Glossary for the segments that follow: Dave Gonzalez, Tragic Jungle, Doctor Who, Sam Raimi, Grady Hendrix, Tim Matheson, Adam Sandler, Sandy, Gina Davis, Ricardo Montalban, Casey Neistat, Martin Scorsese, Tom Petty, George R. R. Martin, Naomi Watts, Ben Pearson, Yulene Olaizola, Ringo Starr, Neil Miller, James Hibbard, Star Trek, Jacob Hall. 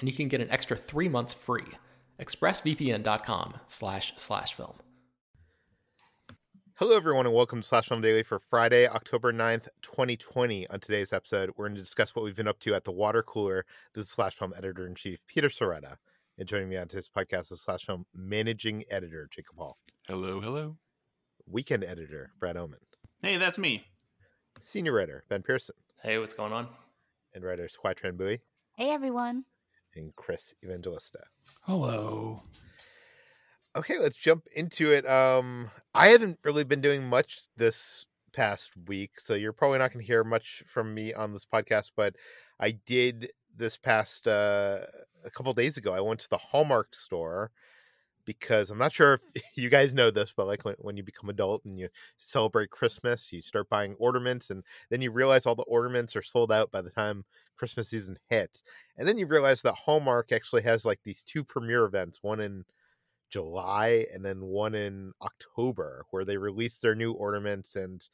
And you can get an extra 3 months free. expressvpn.com/film. Hello, everyone, and welcome to Slash Film Daily for Friday, October 9th, 2020. On today's episode, we're going to discuss what we've been up to at the water cooler. This is Slash Film Editor-in-Chief Peter Soretta, and joining me on today's podcast is Slash Film Managing Editor Jacob Hall. Hello, hello. Weekend Editor Brad Oman. Hey, that's me. Senior Writer Ben Pearson. Hey, what's going on? And writers Hwai Tran Bui. Hey, everyone. And Chris Evangelista. Hello. Okay, let's jump into it. I haven't really been doing much this past week, so you're probably not going to hear much from me on this podcast, but I did this past a couple days ago. I went to the Hallmark store because I'm not sure if you guys know this, but like when you become adult and you celebrate Christmas, you start buying ornaments, and then you realize all the ornaments are sold out by the time Christmas season hits. And then you realize that Hallmark actually has like these two premiere events, one in July and then one in October, where they release their new ornaments, and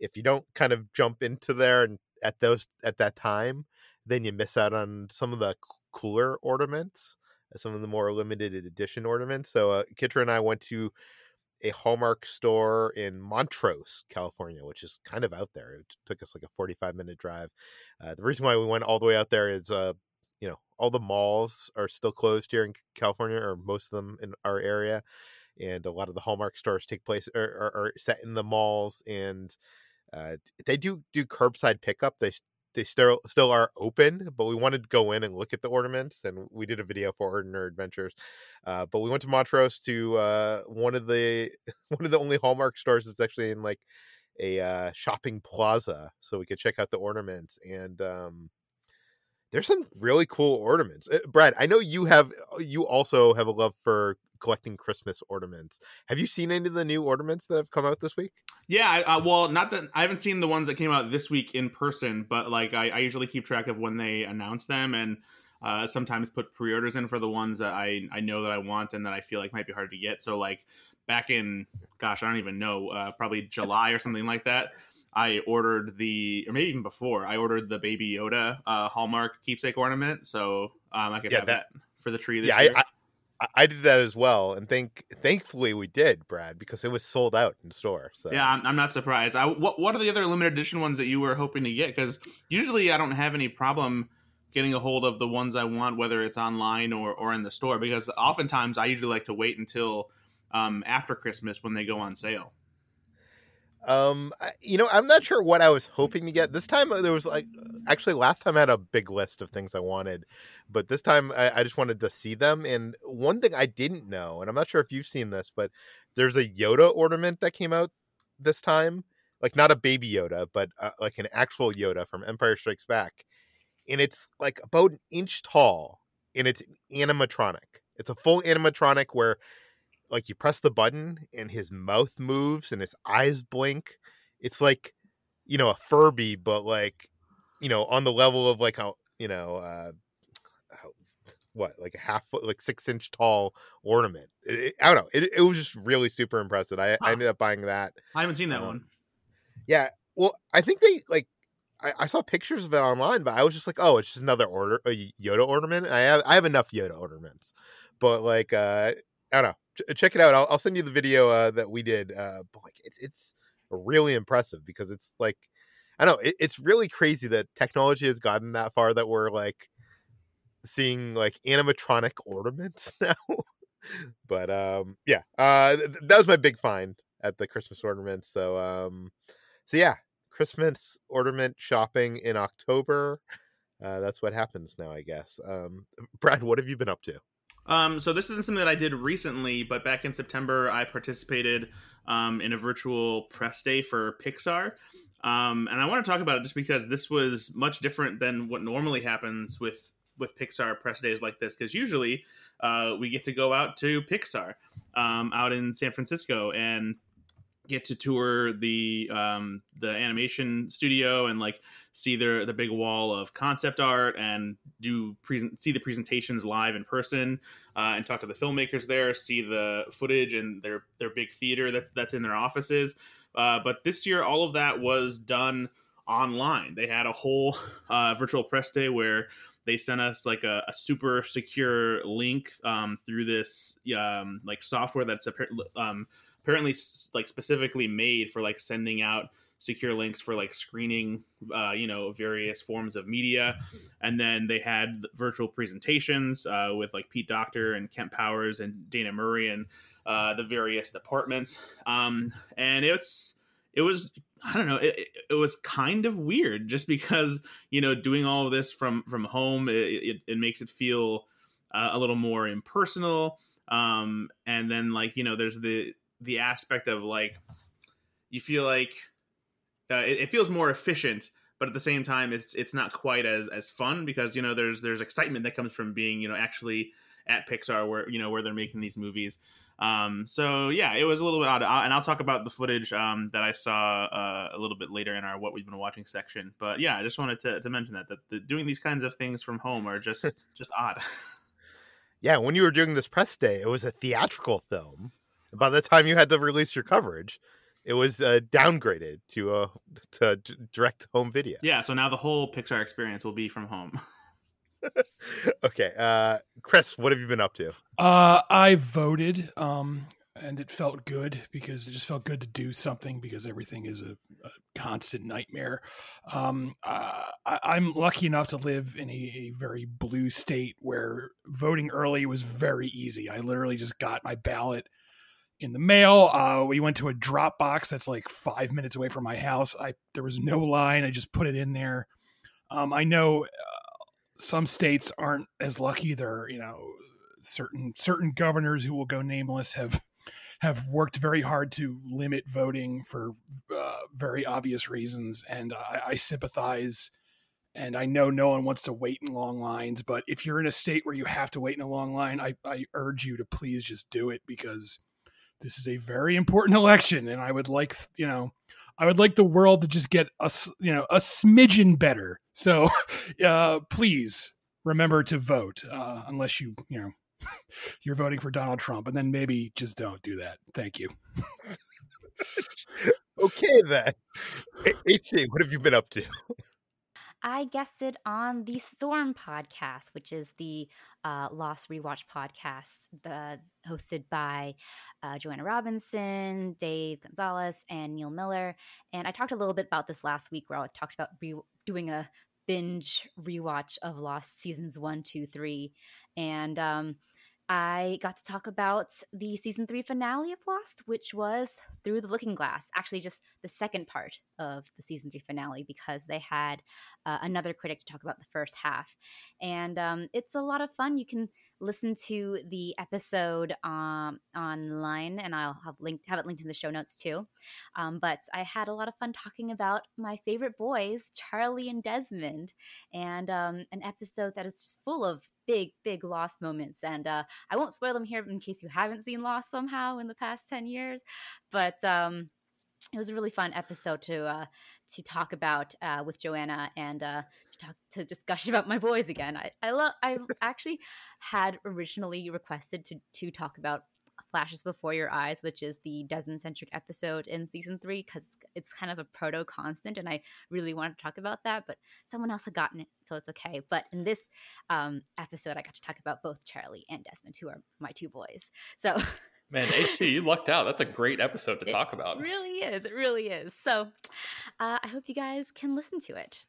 if you don't kind of jump into there and at that time, then you miss out on some of the cooler ornaments, some of the more limited edition ornaments. So Kitra and I went to a Hallmark store in Montrose, California, which is kind of out there. It took us like a 45-minute drive. The reason why we went all the way out there is all the malls are still closed here in California, or most of them in our area. And a lot of the Hallmark stores take place are set in the malls, and they do curbside pickup. They still are open, but we wanted to go in and look at the ornaments, and we did a video for Ordinary Adventures. But we went to Montrose to one of the only Hallmark stores that's actually in like a shopping plaza, so we could check out the ornaments. And there's some really cool ornaments. Brad, I know you also have a love for collecting Christmas ornaments. Have you seen any of the new ornaments that have come out this week? Yeah, well, not that I haven't seen the ones that came out this week in person, but like I usually keep track of when they announce them, and sometimes put pre-orders in for the ones that I know that I want and that I feel like might be hard to get. So like back in, gosh, I don't even know, probably July or something like that, I ordered the Baby Yoda Hallmark keepsake ornament, so I could have that for the tree this year. I did that as well, and thankfully we did, Brad, because it was sold out in store. So yeah, I'm not surprised. What are the other limited edition ones that you were hoping to get? Because usually I don't have any problem getting a hold of the ones I want, whether it's online or in the store, because oftentimes I usually like to wait until after Christmas when they go on sale. I'm not sure what I was hoping to get this time. There was last time I had a big list of things I wanted, but this time I just wanted to see them. And one thing I didn't know, and I'm not sure if you've seen this, but there's a Yoda ornament that came out this time, like not a Baby Yoda, but like an actual Yoda from Empire Strikes Back. And it's like about an inch tall, and it's animatronic. It's a full animatronic where like you press the button and his mouth moves and his eyes blink. It's like, a Furby, but like, on the level of like, a 6 inch tall ornament. It was just really super impressive. I ended up buying that. I haven't seen that one. Yeah. Well, I think they like, I saw pictures of it online, but I was just like, oh, it's just another order, a Yoda ornament. I have enough Yoda ornaments, but like, I don't know. Check it out. I'll send you the video that we did. But like, it's really impressive because it's like, I don't know, it's really crazy that technology has gotten that far that we're like seeing like animatronic ornaments now. But yeah, that was my big find at the Christmas ornaments. So so yeah, Christmas ornament shopping in October. That's what happens now, I guess. Brad, what have you been up to? So this isn't something that I did recently, but back in September, I participated in a virtual press day for Pixar. And I want to talk about it just because this was much different than what normally happens with Pixar press days like this. Because usually we get to go out to Pixar out in San Francisco and get to tour the animation studio and like see the big wall of concept art and see the presentations live in person and talk to the filmmakers there, see the footage and their big theater that's in their offices. But this year, all of that was done online. They had a whole virtual press day where they sent us like a super secure link through this like software that's apparently like specifically made for like sending out secure links for like screening, various forms of media. And then they had virtual presentations with like Pete Docter and Kent Powers and Dana Murray and the various departments. And it was, I don't know, it was kind of weird just because, doing all of this from home, it makes it feel a little more impersonal. And then like, there's the aspect of like, you feel like it feels more efficient, but at the same time, it's not quite as fun because, there's excitement that comes from being, actually at Pixar where they're making these movies. So yeah, it was a little bit odd, and I'll talk about the footage that I saw a little bit later in our what we've been watching section. But yeah, I just wanted to mention that doing these kinds of things from home are just odd. Yeah, when you were doing this press day, it was a theatrical film. By the time you had to release your coverage, it was downgraded to direct home video. Yeah, so now the whole Pixar experience will be from home. Okay, Chris, what have you been up to? I voted, and it felt good because it just felt good to do something because everything is a constant nightmare. I'm lucky enough to live in a very blue state where voting early was very easy. I literally just got my ballot in the mail. We went to a drop box that's like 5 minutes away from my house. There was no line. I just put it in there. I know some states aren't as lucky. There, certain governors who will go nameless have worked very hard to limit voting for very obvious reasons, and I sympathize. And I know no one wants to wait in long lines, but if you're in a state where you have to wait in a long line, I urge you to please just do it because this is a very important election, and I would like, the world to just get us, a smidgen better. So please remember to vote unless you're voting for Donald Trump, and then maybe just don't do that. Thank you. Okay, then. HJ, what have you been up to? I guested on the Storm podcast, which is the Lost Rewatch podcast hosted by Joanna Robinson, Dave Gonzalez, and Neil Miller. And I talked a little bit about this last week where I talked about doing a binge rewatch of Lost seasons 1, 2, 3. And I got to talk about the season 3 finale of Lost, which was Through the Looking Glass, actually just the second part of the season 3 finale because they had another critic to talk about the first half. And it's a lot of fun. You can listen to the episode online, and I'll have it linked in the show notes too. But I had a lot of fun talking about my favorite boys, Charlie and Desmond, and an episode that is just full of big, big Lost moments. And I won't spoil them here in case you haven't seen Lost somehow in the past 10 years. But it was a really fun episode to talk about with Joanna and to just gush about my boys again. I actually had originally requested to talk about flashes before your eyes, which is the Desmond-centric episode in season 3, because it's kind of a proto-constant, and I really wanted to talk about that, but someone else had gotten it, so it's okay. But in this episode, I got to talk about both Charlie and Desmond, who are my two boys. So... Man, HC, you lucked out. That's a great episode to talk about. It really is. It really is. So I hope you guys can listen to it.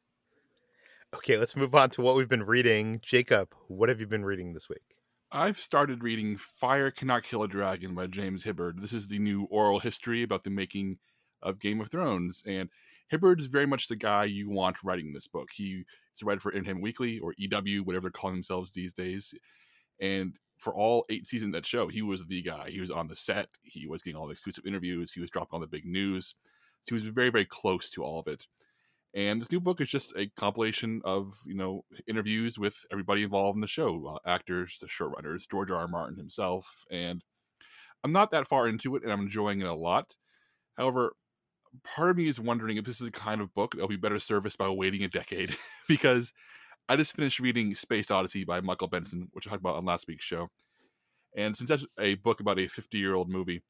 Okay, let's move on to what we've been reading. Jacob, what have you been reading this week? I've started reading Fire Cannot Kill a Dragon by James Hibbard. This is the new oral history about the making of Game of Thrones. And Hibbard is very much the guy you want writing this book. He's a writer for Entertainment Weekly, or EW, whatever they're calling themselves these days. And for all 8 seasons of that show, he was the guy. He was on the set. He was getting all the exclusive interviews. He was dropping all the big news. So he was very, very close to all of it. And this new book is just a compilation of, you know, interviews with everybody involved in the show. Actors, the showrunners, George R. R. Martin himself. And I'm not that far into it, and I'm enjoying it a lot. However, part of me is wondering if this is the kind of book that will be better serviced by waiting a decade. Because... I just finished reading Space Odyssey by Michael Benson, which I talked about on last week's show. And since that's a book about a 50-year-old movie,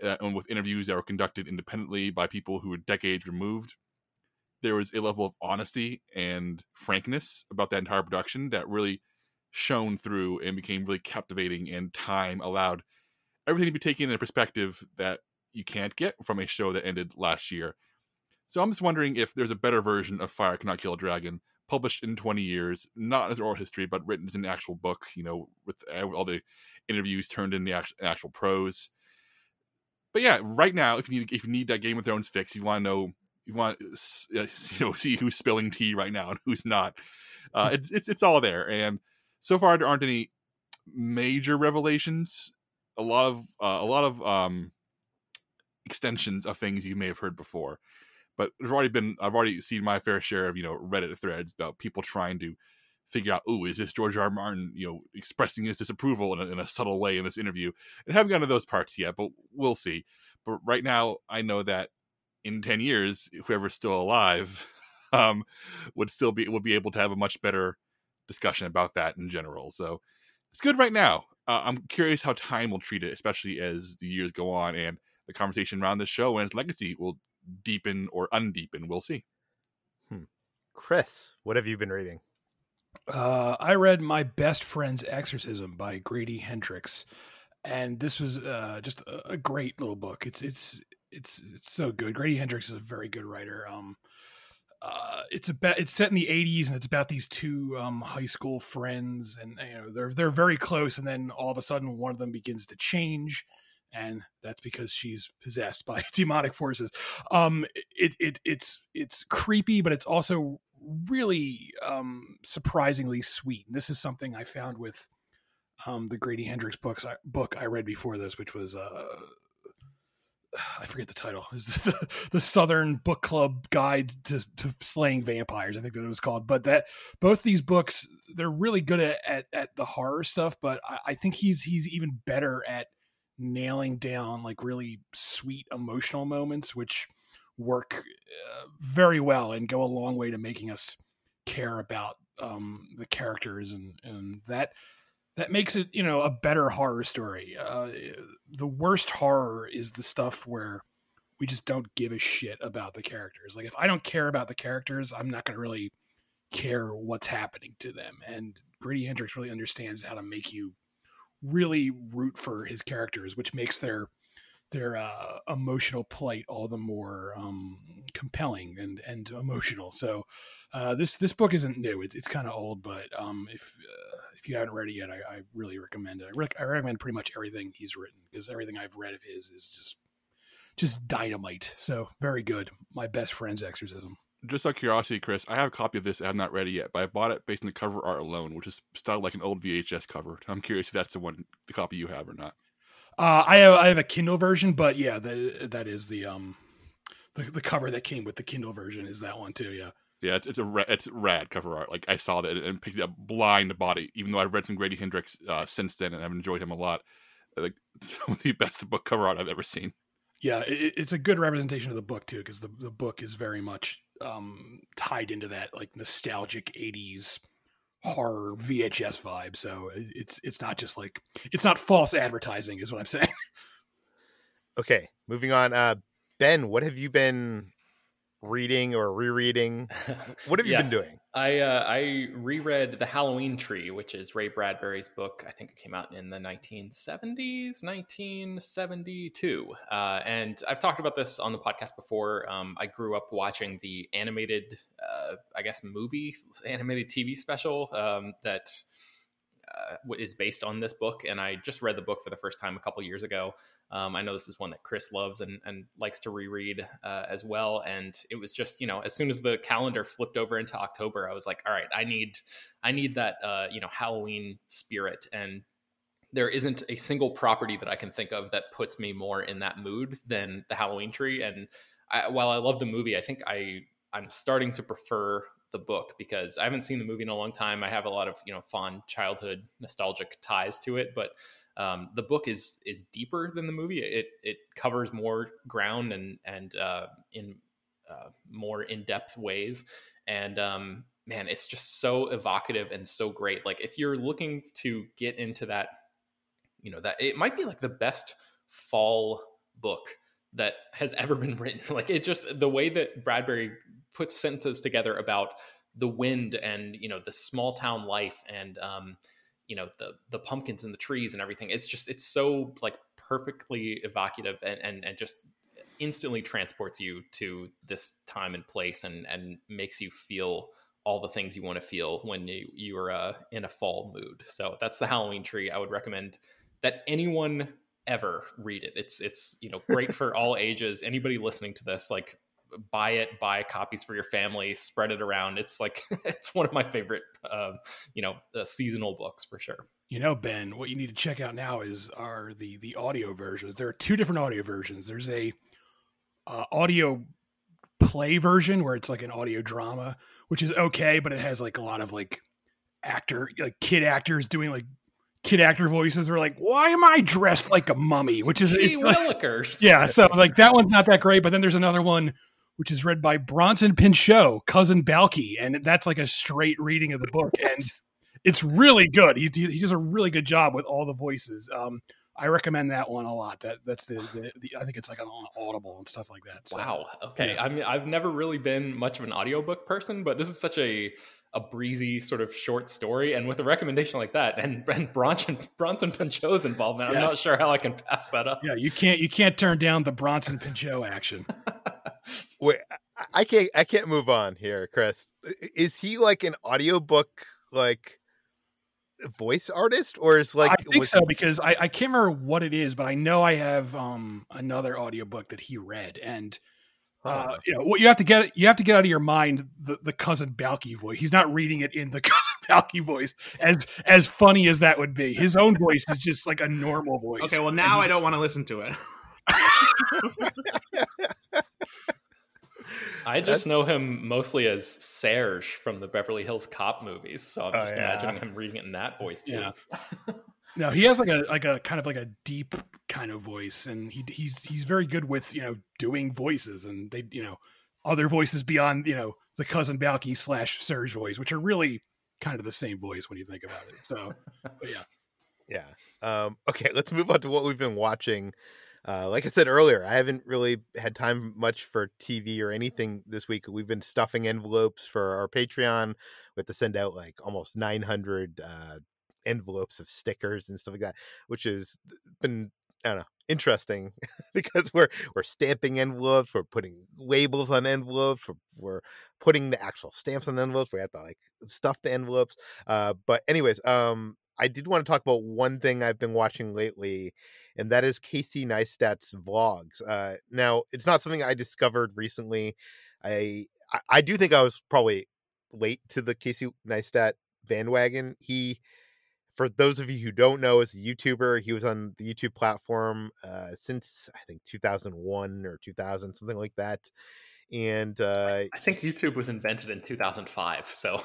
and with interviews that were conducted independently by people who were decades removed, there was a level of honesty and frankness about that entire production that really shone through and became really captivating, and time allowed everything to be taken in a perspective that you can't get from a show that ended last year. So I'm just wondering if there's a better version of Fire Cannot Kill a Dragon, published in 20 years, not as oral history, but written as an actual book, you know, with all the interviews turned into actual prose. But yeah, right now, if you need that Game of Thrones fix, you want to see who's spilling tea right now and who's not. It's all there. And so far, there aren't any major revelations. A lot of extensions of things you may have heard before. But I've already seen my fair share of, you know, Reddit threads about people trying to figure out, is this George R. R. Martin, you know, expressing his disapproval in a subtle way in this interview? And I haven't gotten to those parts yet, but we'll see. But right now, I know that in 10 years, whoever's still alive would be able to have a much better discussion about that in general. So it's good right now. I'm curious how time will treat it, especially as the years go on and the conversation around this show and its legacy will deepen or undeepen. We'll see. Chris, what have you been reading? I read My Best Friend's Exorcism by Grady Hendrix, and this was just a great little book. It's so good. Grady Hendrix is a very good writer. It's set in the 80s, and it's about these two high school friends, and you know they're very close, and then all of a sudden one of them begins to change. And that's because she's possessed by demonic forces. It's creepy, but it's also really surprisingly sweet. And this is something I found with the Grady Hendrix book I read before this, which was I forget the title. It was the Southern Book Club Guide to Slaying Vampires, I think that it was called. But that both these books, they're really good at the horror stuff, but I think he's even better at nailing down like really sweet emotional moments, which work very well and go a long way to making us care about the characters, and that makes it, you know, a better horror story. The worst horror is the stuff where we just don't give a shit about the characters. Like if I don't care about the characters, I'm not going to really care what's happening to them. And Grady Hendrix really understands how to make you really root for his characters, which makes their emotional plight all the more compelling and emotional. So this book isn't new. It's kind of old, but if you haven't read it yet, I really recommend it. I recommend pretty much everything he's written, because everything I've read of his is just dynamite. So very good. My Best Friend's Exorcism. Just out of curiosity, Chris, I have a copy of this. I have not read it yet, but I bought it based on the cover art alone, which is styled like an old VHS cover. I'm curious if that's the copy you have or not. I have a Kindle version, but yeah, that is the cover that came with the Kindle version is that one too. Yeah, yeah, it's rad cover art. Like I saw that and picked it up blind body, even though I've read some Grady Hendrix since then, and I've enjoyed him a lot. Like some of the best book cover art I've ever seen. Yeah, it's a good representation of the book too, because the book is very much tied into that like nostalgic 80s horror VHS vibe. So it's not just like, it's not false advertising is what I'm saying. Okay. Moving on. Ben, what have you been reading or rereading? What have you been doing? I reread The Halloween Tree, which is Ray Bradbury's book. I think it came out in the 1970s, 1972. And I've talked about this on the podcast before. I grew up watching the animated, animated TV special that is based on this book. And I just read the book for the first time a couple years ago. I know this is one that Chris loves and likes to reread as well. And it was just, as soon as the calendar flipped over into October, I was like, all right, I need that, Halloween spirit. And there isn't a single property that I can think of that puts me more in that mood than The Halloween Tree. And while I love the movie, I think I'm starting to prefer the book because I haven't seen the movie in a long time. I have a lot of, fond childhood nostalgic ties to it, but the book is deeper than the movie. It covers more ground and in more in-depth ways. And man, it's just so evocative and so great. Like if you're looking to get into that, that it might be like the best fall book that has ever been written. Like it just, the way that Bradbury puts sentences together about the wind and, the small town life and, the pumpkins and the trees and everything. It's so like perfectly evocative and just instantly transports you to this time and place and makes you feel all the things you want to feel when you are in a fall mood. So that's The Halloween Tree. I would recommend that anyone ever read it. It's great for all ages. Anybody listening to this, like buy copies for your family, spread it around. It's like, it's one of my favorite, seasonal books for sure. Ben, what you need to check out now are the audio versions. There are two different audio versions. There's a audio play version where it's like an audio drama, which is okay, but it has like a lot of like kid actors doing like kid actor voices were like, why am I dressed like a mummy? Which is, it's Willikers. Yeah. So like that one's not that great, but then there's another one which is read by Bronson Pinchot, Cousin Balki, and that's like a straight reading of the book, and it's really good. He does a really good job with all the voices. I recommend that one a lot. That's the I think it's like on Audible and stuff like that. So, wow. Okay. Yeah. I mean, I've never really been much of an audiobook person, but this is such a breezy sort of short story, and with a recommendation like that, and Bronson Pinchot's involvement, I'm not sure how I can pass that up. Yeah, you can't turn down the Bronson Pinchot action. Wait, I can't move on here, Chris. Is he like an audiobook like voice artist, or is like because I can't remember what it is, but I know I have another audiobook that he read and. What you have to get out of your mind the Cousin Balki voice. He's not reading it in the Cousin Balki voice. As funny as that would be, his own voice is just like a normal voice. Okay, well now I don't want to listen to it. I just know him mostly as Serge from the Beverly Hills Cop movies, so I'm just imagining him reading it in that voice too. Yeah. No, he has like a kind of like a deep kind of voice, and he's very good with doing voices, and they other voices beyond the Cousin Balki / Serge voice, which are really kind of the same voice when you think about it. So, yeah. Okay, let's move on to what we've been watching. Like I said earlier, I haven't really had time much for TV or anything this week. We've been stuffing envelopes for our Patreon. We have to send out like almost 900. Envelopes of stickers and stuff like that, which has been interesting because we're stamping envelopes, we're putting labels on envelopes, we're putting the actual stamps on envelopes, we have to like stuff the envelopes, but anyways, I did want to talk about one thing I've been watching lately, and that is Casey Neistat's vlogs. Now it's not something I discovered recently. I do think I was probably late to the Casey Neistat bandwagon. For those of you who don't know, as a YouTuber, he was on the YouTube platform since I think 2001 or 2000, something like that. And I think YouTube was invented in 2005, so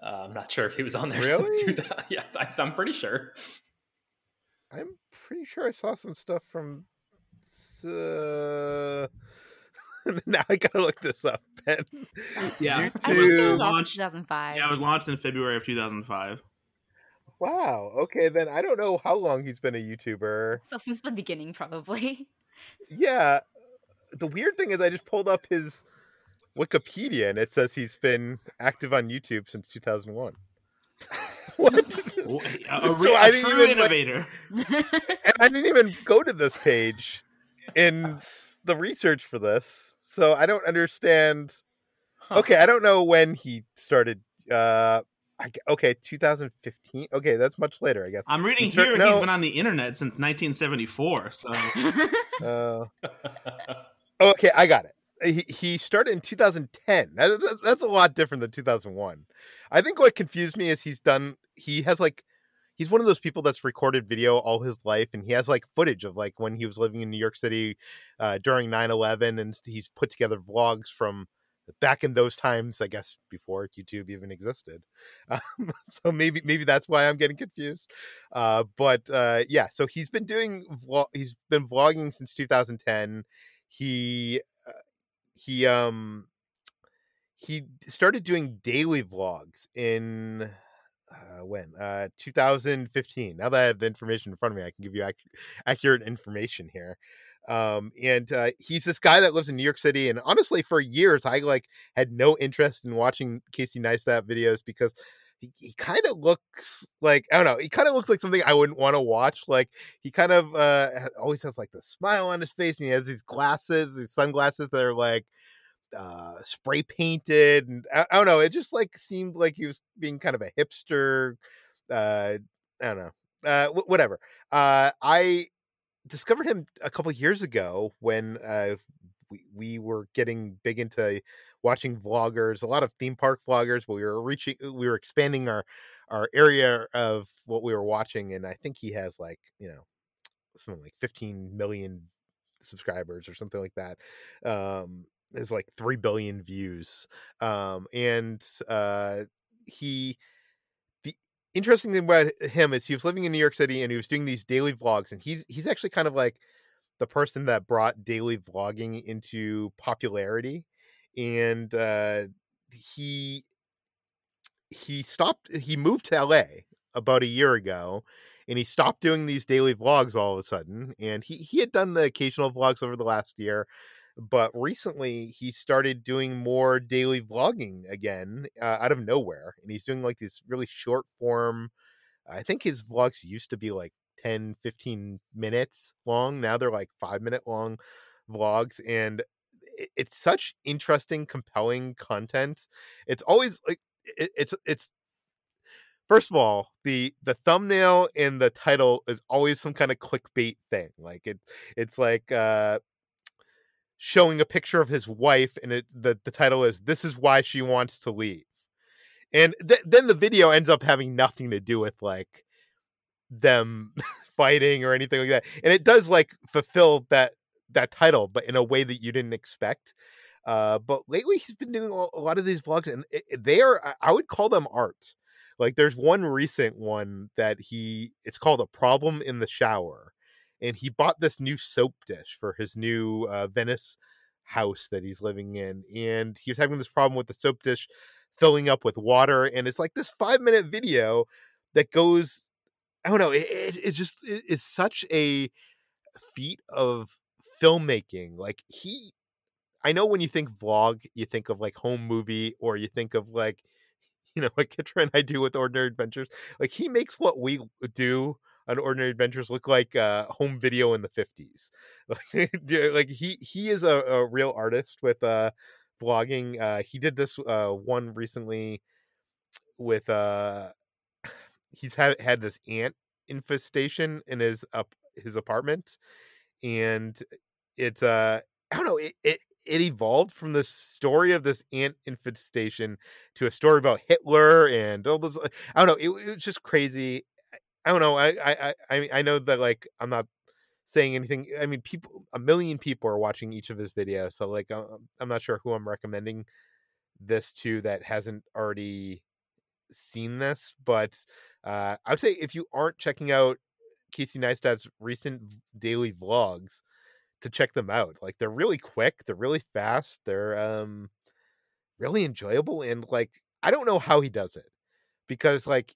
I'm not sure if he was on there. Really? Since yeah, I'm pretty sure. I'm pretty sure I saw some stuff from. Now I gotta look this up. then. Yeah, YouTube launched 2005. Yeah, it was launched in February of 2005. Wow. Okay, then I don't know how long he's been a YouTuber. So since the beginning, probably. Yeah. The weird thing is, I just pulled up his Wikipedia, and it says he's been active on YouTube since 2001. What? A true innovator. And I didn't even go to this page in the research for this, so I don't understand. Huh. Okay, I don't know when he started. 2015. Okay, that's much later, I guess. I'm reading here. No. He's been on the internet since 1974. So. Okay, I got it. He started in 2010. That's a lot different than 2001. I think what confused me is he's one of those people that's recorded video all his life, and he has like footage of like when he was living in New York City during 9/11, and he's put together vlogs from back in those times, I guess, before YouTube even existed. So maybe that's why I'm getting confused. Yeah, so he's been vlogging since 2010. He started doing daily vlogs in 2015. Now that I have the information in front of me, I can give you accurate information here. He's this guy that lives in New York City, and honestly, for years, I had no interest in watching Casey Neistat videos because he kind of looks like, I don't know, he kind of looks like something I wouldn't want to watch. Like, he kind of always has like the smile on his face, and he has these sunglasses that are like spray painted, and I don't know, it just like seemed like he was being kind of a hipster. I don't know, whatever. I discovered him a couple of years ago when we were getting big into watching vloggers, a lot of theme park vloggers, but we were expanding our area of what we were watching. And I think he has something like 15 million subscribers or something like that. There's like 3 billion views. Interesting thing about him is he was living in New York City, and he was doing these daily vlogs, and he's actually kind of like the person that brought daily vlogging into popularity. And he moved to LA about a year ago, and he stopped doing these daily vlogs all of a sudden. And he had done the occasional vlogs over the last year, but recently he started doing more daily vlogging again out of nowhere. And he's doing like these really short form. I think his vlogs used to be like 10, 15 minutes long. Now they're like 5-minute long vlogs. And it's such interesting, compelling content. It's always like it's first of all, the thumbnail and the title is always some kind of clickbait thing. Like it's like, showing a picture of his wife, and the title is "This is why she wants to leave," and then the video ends up having nothing to do with like them fighting or anything like that. And it does like fulfill that title, but in a way that you didn't expect. But lately, he's been doing a lot of these vlogs, and they are—I would call them art. Like, there's one recent one that it's called "A Problem in the Shower." And he bought this new soap dish for his new Venice house that he's living in. And he was having this problem with the soap dish filling up with water. And it's like this 5-minute video that goes, I don't know, it is such a feat of filmmaking. Like I know when you think vlog, you think of like home movie, or you think of like, like Kitra and I do with Ordinary Adventures. Like, he makes what we do on Ordinary Adventures look like home video in the 50s. Like he is a real artist with vlogging. He did this one recently with he's had this ant infestation in his apartment, and it's I don't know, it evolved from the story of this ant infestation to a story about Hitler and all those. I don't know, it was just crazy. I don't know. I know that like I'm not saying anything. I mean, a million people are watching each of his videos, so like I'm not sure who I'm recommending this to that hasn't already seen this. But I would say if you aren't checking out Casey Neistat's recent daily vlogs, to check them out. Like, they're really quick, they're really fast, they're really enjoyable. And like, I don't know how he does it, because like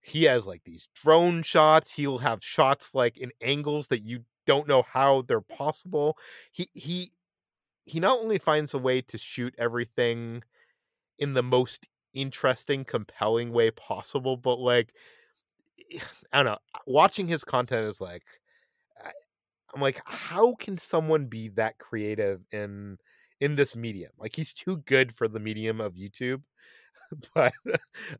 he has like these drone shots. He'll have shots like in angles that you don't know how they're possible. He not only finds a way to shoot everything in the most interesting, compelling way possible, but like, I don't know, watching his content is like, I'm like, how can someone be that creative in this medium? Like, he's too good for the medium of YouTube. But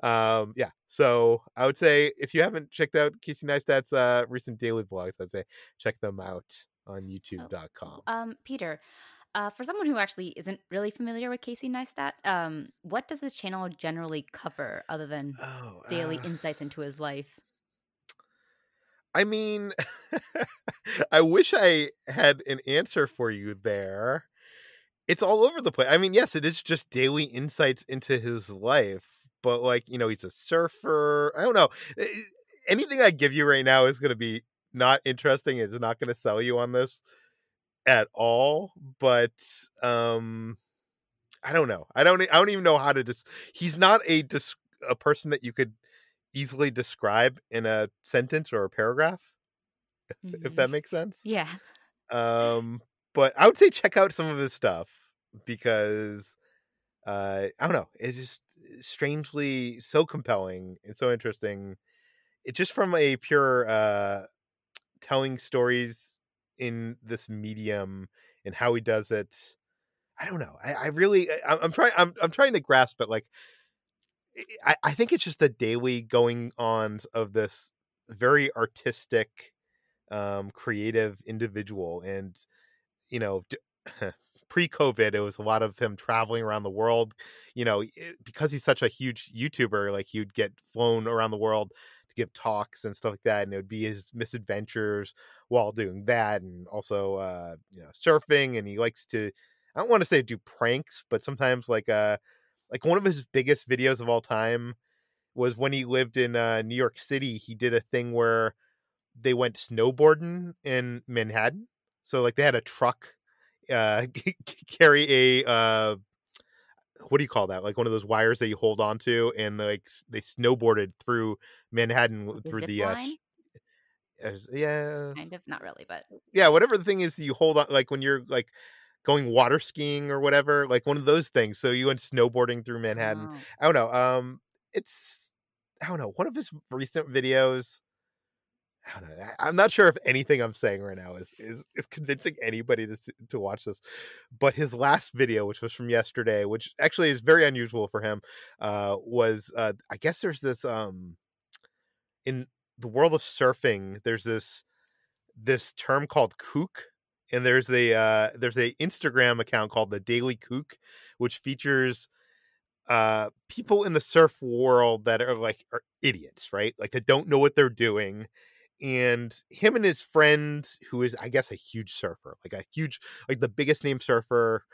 yeah, so I would say if you haven't checked out Casey Neistat's recent daily vlogs, I'd say check them out on YouTube.com. So, Peter, for someone who actually isn't really familiar with Casey Neistat, what does his channel generally cover other than daily insights into his life? I mean, I wish I had an answer for you there. It's all over the place. I mean, yes, it is just daily insights into his life, but like, you know, he's a surfer. I don't know. Anything I give you right now is going to be not interesting. It's not going to sell you on this at all. But I don't know. I don't even know how to he's not a person that you could easily describe in a sentence or a paragraph, if that makes sense. Yeah. But I would say check out some of his stuff, because I don't know, it's just strangely so compelling and so interesting. It's just from a pure telling stories in this medium and how he does it. I don't know. I'm trying to grasp it. Like, I think it's just the daily going on of this very artistic, creative individual. And, you know, pre-COVID, it was a lot of him traveling around the world, you know, because he's such a huge YouTuber, like he would get flown around the world to give talks and stuff like that. And it would be his misadventures while doing that. And also, you know, surfing. And he likes to, I don't want to say do pranks, but sometimes like one of his biggest videos of all time was when he lived in New York City. He did a thing where they went snowboarding in Manhattan. So like they had a truck carry a what do you call that? Like one of those wires that you hold onto, and like they snowboarded through Manhattan through the yeah, kind of, not really, but yeah, whatever the thing is that you hold on, like when you're like going water skiing or whatever, like one of those things. So you went snowboarding through Manhattan. Wow. I don't know. I don't know. One of his recent videos. I don't know. I'm not sure if anything I'm saying right now is convincing anybody to watch this, but his last video, which was from yesterday, which actually is very unusual for him, was I guess there's this in the world of surfing, there's this term called kook, and there's a Instagram account called the Daily Kook, which features people in the surf world that are idiots, right? Like they don't know what they're doing. And him and his friend, who is, I guess, a huge surfer, like the biggest name surfer.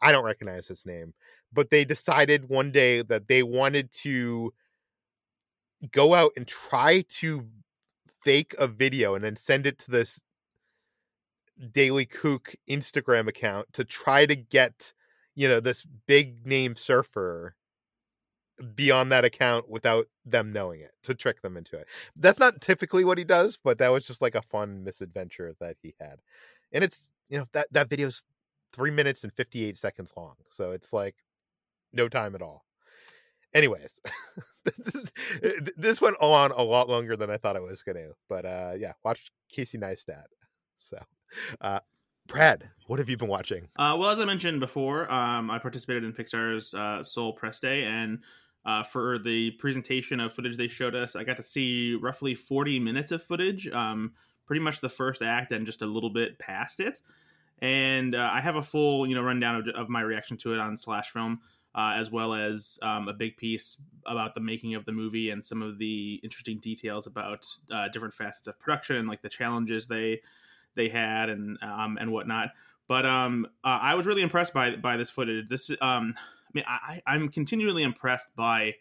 I don't recognize his name, but they decided one day that they wanted to go out and try to fake a video and then send it to this Daily Kook Instagram account to try to get, you know, this big name surfer beyond that account without them knowing it, to trick them into it. That's not typically what he does, but that was just like a fun misadventure that he had. And it's, you know, that video's 3 minutes and 58 seconds long. So it's like no time at all. Anyways, this went on a lot longer than I thought it was going to, but yeah, watch Casey Neistat. So, Brad, what have you been watching? Well, as I mentioned before, I participated in Pixar's Soul press day, and for the presentation of footage they showed us, I got to see roughly 40 minutes of footage, pretty much the first act and just a little bit past it. And I have a full, you know, rundown of my reaction to it on /film, as well as a big piece about the making of the movie and some of the interesting details about different facets of production and like the challenges they had and whatnot. But I was really impressed by this footage. This I mean, I'm continually impressed by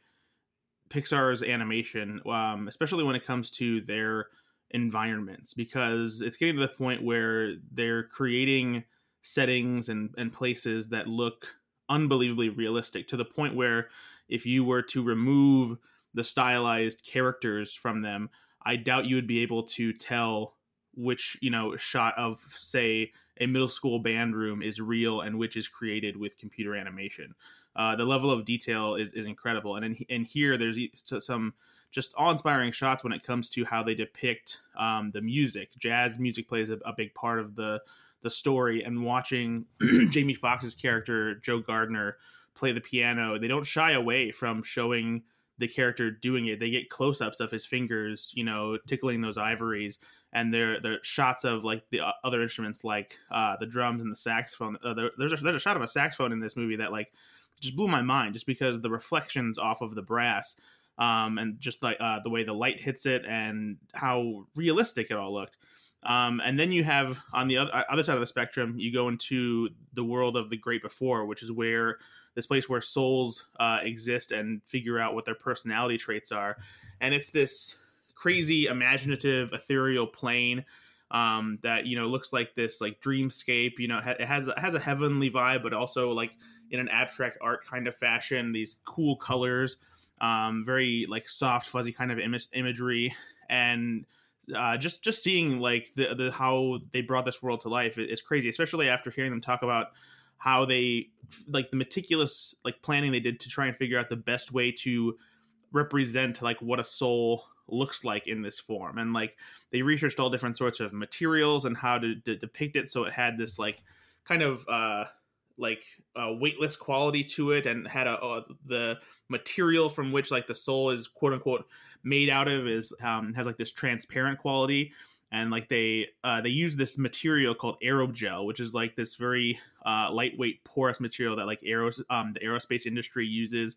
Pixar's animation, especially when it comes to their environments, because it's getting to the point where they're creating settings and places that look unbelievably realistic, to the point where if you were to remove the stylized characters from them, I doubt you would be able to tell which, you know, shot of, say, a middle school band room is real and which is created with computer animation. The level of detail is incredible. And in here, there's some just awe-inspiring shots when it comes to how they depict the music. Jazz music plays a big part of the story, and watching Jamie Foxx's character, Joe Gardner, play the piano, they don't shy away from showing the character doing it. They get close-ups of his fingers, you know, tickling those ivories, and they're shots of like the other instruments, like the drums and the saxophone. There's a shot of a saxophone in this movie that like just blew my mind, just because the reflections off of the brass, and just like the way the light hits it and how realistic it all looked. And then you have on the other side of the spectrum, you go into the world of the Great Before, which is where this place where souls exist and figure out what their personality traits are. And it's this crazy, imaginative, ethereal plane that, you know, looks like this like dreamscape. You know, it has a heavenly vibe, but also like in an abstract art kind of fashion, these cool colors, very like soft, fuzzy kind of imagery. And just seeing like the how they brought this world to life is crazy, especially after hearing them talk about how they like the meticulous like planning they did to try and figure out the best way to represent like what a soul looks like in this form. And like they researched all different sorts of materials and how to depict it, so it had this like kind of weightless quality to it, and had the material from which like the soul is quote unquote made out of is has like this transparent quality. And like they use this material called aerogel, which is like this very lightweight porous material that like the aerospace industry uses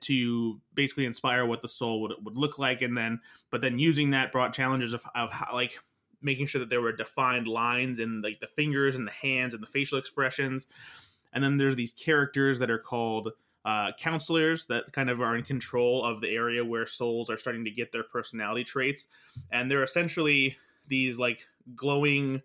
to basically inspire what the soul would look like. And then using that brought challenges of how, like making sure that there were defined lines in like the fingers and the hands and the facial expressions. And then there's these characters that are called counselors that kind of are in control of the area where souls are starting to get their personality traits. And they're essentially these like glowing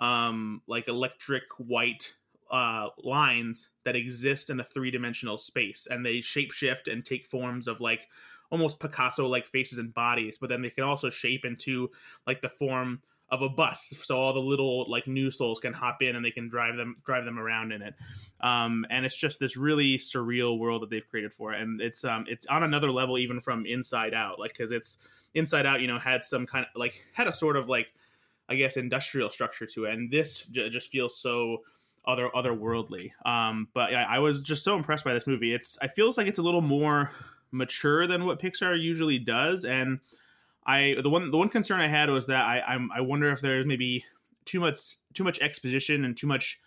like electric white lines that exist in a three-dimensional space, and they shapeshift and take forms of like almost Picasso-like faces and bodies, but then they can also shape into like the form of a bus, so all the little like new souls can hop in and they can drive them around in it, and it's just this really surreal world that they've created for it. And it's on another level even from Inside Out, like because it's Inside Out, you know, had some kind of like had a sort of like I guess industrial structure to it, and this just feels so otherworldly. But I was just so impressed by this movie. It feels like it's a little more mature than what Pixar usually does, and the one concern I had was that I wonder if there's maybe too much exposition and too much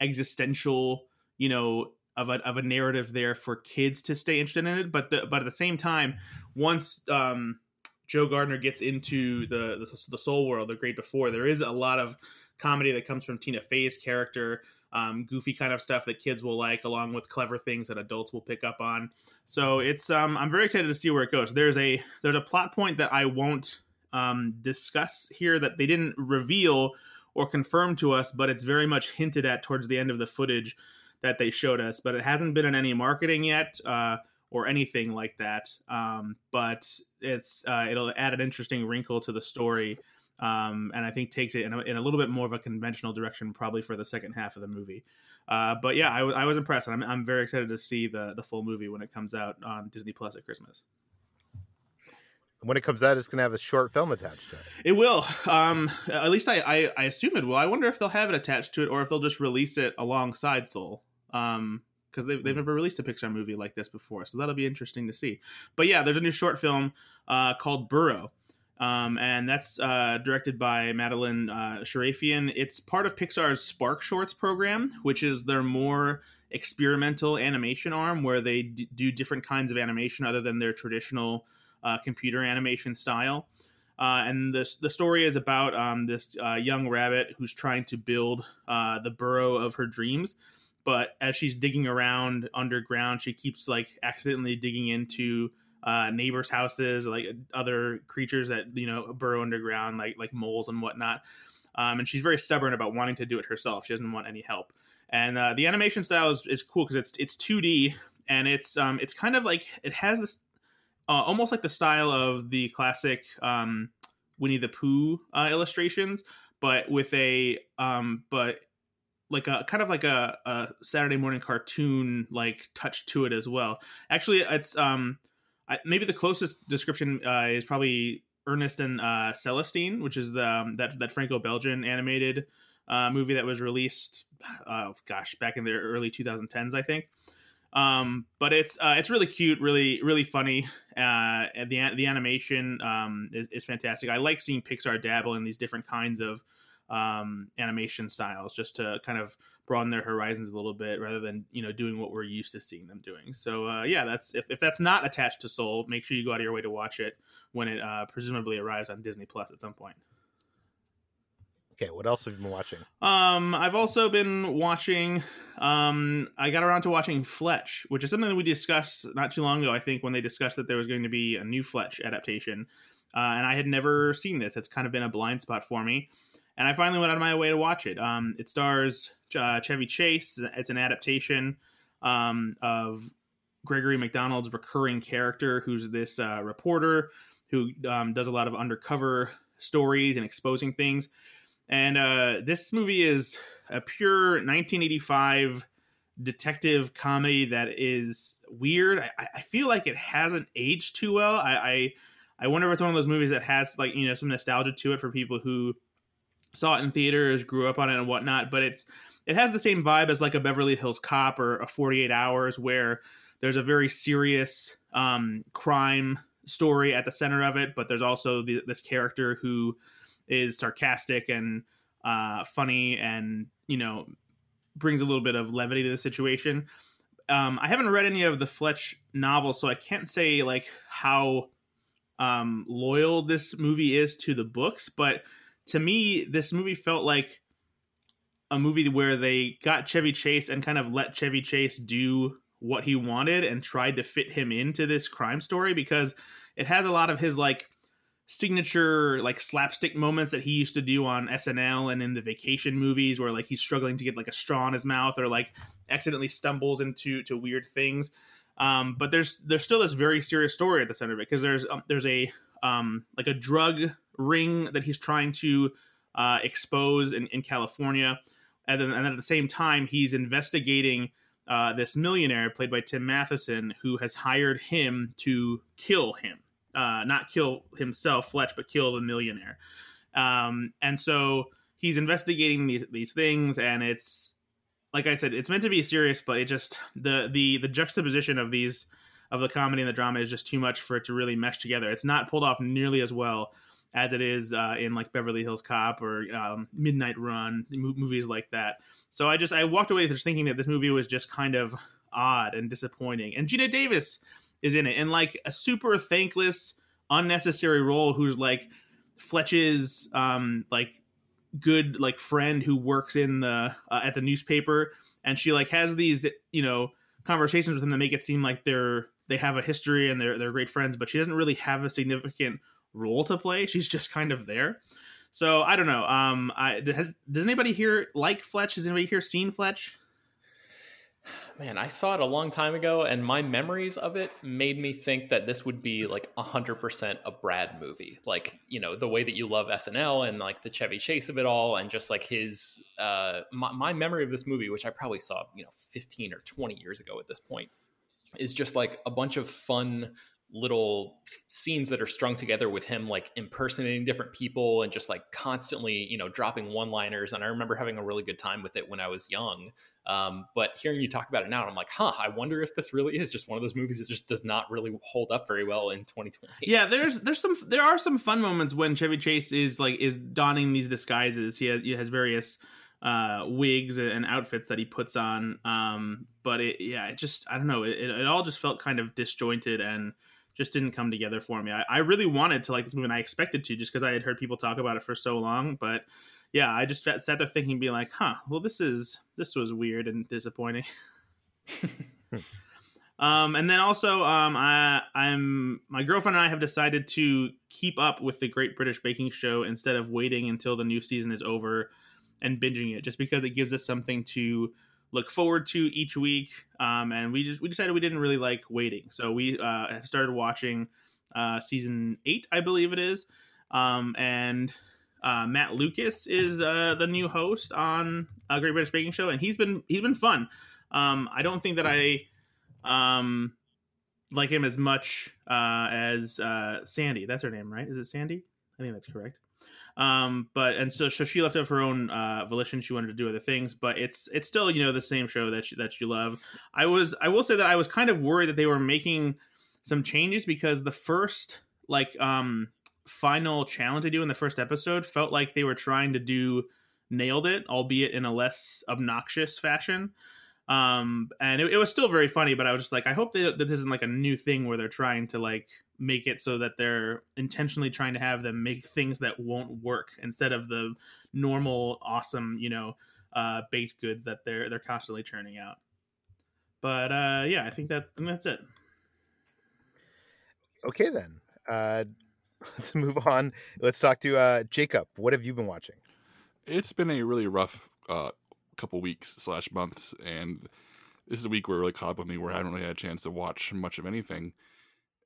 existential, you know, of a narrative there for kids to stay interested in it. But at the same time, once Joe Gardner gets into the soul world, the Great Before, there is a lot of comedy that comes from Tina Fey's character, goofy kind of stuff that kids will like, along with clever things that adults will pick up on. So it's I'm very excited to see where it goes. There's a plot point that I won't discuss here that they didn't reveal or confirm to us, but it's very much hinted at towards the end of the footage that they showed us, but it hasn't been in any marketing yet or anything like that, but it's it'll add an interesting wrinkle to the story. And I think takes it in a little bit more of a conventional direction, probably for the second half of the movie. But yeah, I was impressed, and I'm very excited to see the full movie when it comes out on Disney Plus at Christmas. And when it comes out, it's going to have a short film attached to it. It will. At least I assume it will. I wonder if they'll have it attached to it, or if they'll just release it alongside Soul. Because they've never released a Pixar movie like this before, so that'll be interesting to see. But yeah, there's a new short film called Burrow. And that's directed by Madeline Sharafian. It's part of Pixar's Spark Shorts program, which is their more experimental animation arm, where they do different kinds of animation other than their traditional computer animation style. And the story is about this young rabbit who's trying to build the burrow of her dreams. But as she's digging around underground, she keeps like accidentally digging into neighbors' houses, like other creatures that, you know, burrow underground, like moles and whatnot. And she's very stubborn about wanting to do it herself. She doesn't want any help. And the animation style is cool because it's 2D, and it's kind of like it has this almost like the style of the classic Winnie the Pooh illustrations, but with a but like a kind of like a Saturday morning cartoon like touch to it as well. Actually, it's maybe the closest description is probably Ernest and Celestine, which is the that Franco-Belgian animated movie that was released, back in the early 2010s, I think. But it's really cute, really funny. The animation is fantastic. I like seeing Pixar dabble in these different kinds of animation styles, just to kind of broaden their horizons a little bit, rather than doing what we're used to seeing them doing. So yeah, that's if that's not attached to Soul, make sure you go out of your way to watch it when it presumably arrives on Disney Plus at some point. Okay, what else have you been watching? I've also been watching. I got around to watching Fletch, which is something that we discussed not too long ago. I think when they discussed that there was going to be a new Fletch adaptation, and I had never seen this. It's kind of been a blind spot for me, and I finally went out of my way to watch it. It stars Chevy Chase. It's an adaptation of Gregory MacDonald's recurring character, who's this reporter who does a lot of undercover stories and exposing things. And this movie is a pure 1985 detective comedy that is weird. I feel like it hasn't aged too well. I wonder if it's one of those movies that has like some nostalgia to it for people who saw it in theaters, grew up on it, and whatnot. But it has the same vibe as like a Beverly Hills Cop or a 48 Hours, where there's a very serious crime story at the center of it, but there's also this character who is sarcastic and funny and, brings a little bit of levity to the situation. I haven't read any of the Fletch novels, so I can't say like how loyal this movie is to the books. But to me, this movie felt like a movie where they got Chevy Chase and kind of let Chevy Chase do what he wanted and tried to fit him into this crime story, because it has a lot of his like signature like slapstick moments that he used to do on SNL and in the Vacation movies, where like he's struggling to get like a straw in his mouth or like accidentally stumbles into weird things. But there's still this very serious story at the center of it, because there's a like a drug ring that he's trying to expose in California, and at the same time he's investigating this millionaire played by Tim Matheson, who has hired him to kill him. Not kill himself, Fletch, but kill the millionaire. And so he's investigating these things, and it's, like I said, it's meant to be serious, but it just, the juxtaposition of the comedy and the drama is just too much for it to really mesh together. It's not pulled off nearly as well as it is in like Beverly Hills Cop or Midnight Run, movies like that. So I walked away just thinking that this movie was just kind of odd and disappointing. And Gina Davis is in it, and like a super thankless, unnecessary role, who's like Fletch's like good like friend who works in the at the newspaper, and she like has these conversations with him that make it seem like they have a history and they're great friends, but she doesn't really have a significant role to play. She's just kind of there. So I don't know. Does anybody here like Fletch? Has anybody here seen Fletch? Man, I saw it a long time ago, and my memories of it made me think that this would be like 100% a Brad movie. Like, the way that you love SNL and like the Chevy Chase of it all, and just like his, my memory of this movie, which I probably saw, 15 or 20 years ago at this point, is just like a bunch of fun little scenes that are strung together with him like impersonating different people and just like constantly dropping one-liners. And I remember having a really good time with it when I was young, but hearing you talk about it now, I'm like, I wonder if this really is just one of those movies that just does not really hold up very well in 2020. Yeah, there are some fun moments when Chevy Chase is donning these disguises. He has various wigs and outfits that he puts on, but I don't know, it all just felt kind of disjointed and just didn't come together for me. I really wanted to like this movie, and I expected to, just because I had heard people talk about it for so long. But yeah, I just sat there thinking, being like, well, this was weird and disappointing. And then also, my girlfriend and I have decided to keep up with the Great British Baking Show instead of waiting until the new season is over and binging it, just because it gives us something to look forward to each week. And we decided we didn't really like waiting. So we started watching season 8, I believe it is. And Matt Lucas is the new host on Great British Baking Show. And he's been fun. I don't think that I like him as much as Sandy. That's her name, right? Is it Sandy? I think that's correct. So she left of her own volition. She wanted to do other things, but it's still, you know, the same show that you love. I will say that I was kind of worried that they were making some changes, because the first final challenge they do in the first episode felt like they were trying to do Nailed It, albeit in a less obnoxious fashion. And it was still very funny, but I was just like, I hope that this isn't like a new thing where they're trying to like make it so that they're intentionally trying to have them make things that won't work instead of the normal, awesome, you know, baked goods that they're constantly churning out. But, yeah, I think that's it. Okay, then, let's move on. Let's talk to, Jacob. What have you been watching? It's been a really rough, couple weeks / months, and this is a week where it really caught up with me, where I haven't really had a chance to watch much of anything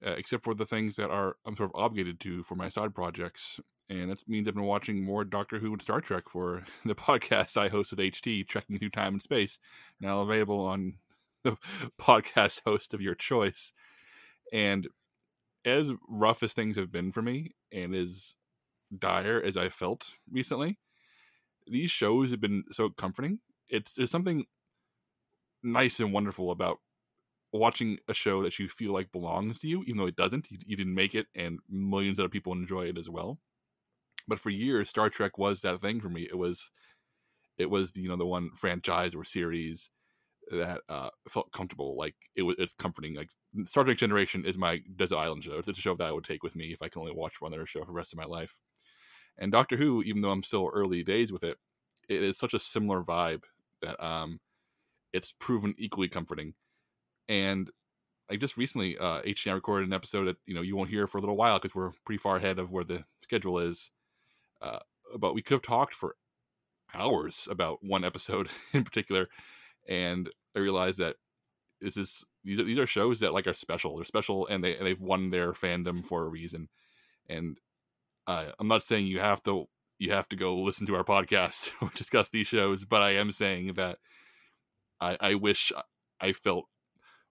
except for the things that I'm sort of obligated to for my side projects, and that means I've been watching more Doctor Who and Star Trek for the podcast I host with HT, Trekking Through Time and Space, now available on the podcast host of your choice. And as rough as things have been for me, and as dire as I felt recently, these shows have been so comforting. There's something nice and wonderful about watching a show that you feel like belongs to you, even though it doesn't. You didn't make it, and millions of other people enjoy it as well. But for years, Star Trek was that thing for me. It was you know, the one franchise or series that felt comfortable. Like it's comforting. Like Star Trek Generation is my desert island show. It's a show that I would take with me if I can only watch one other show for the rest of my life. And Doctor Who, even though I'm still early days with it, it is such a similar vibe that it's proven equally comforting. And like just recently, HT and I recorded an episode that, you know, you won't hear for a little while because we're pretty far ahead of where the schedule is. But we could have talked for hours about one episode in particular. And I realized that these are shows that like are special. They're special, and they've won their fandom for a reason. And I'm not saying you have to go listen to our podcast or discuss these shows, but I am saying that I wish I felt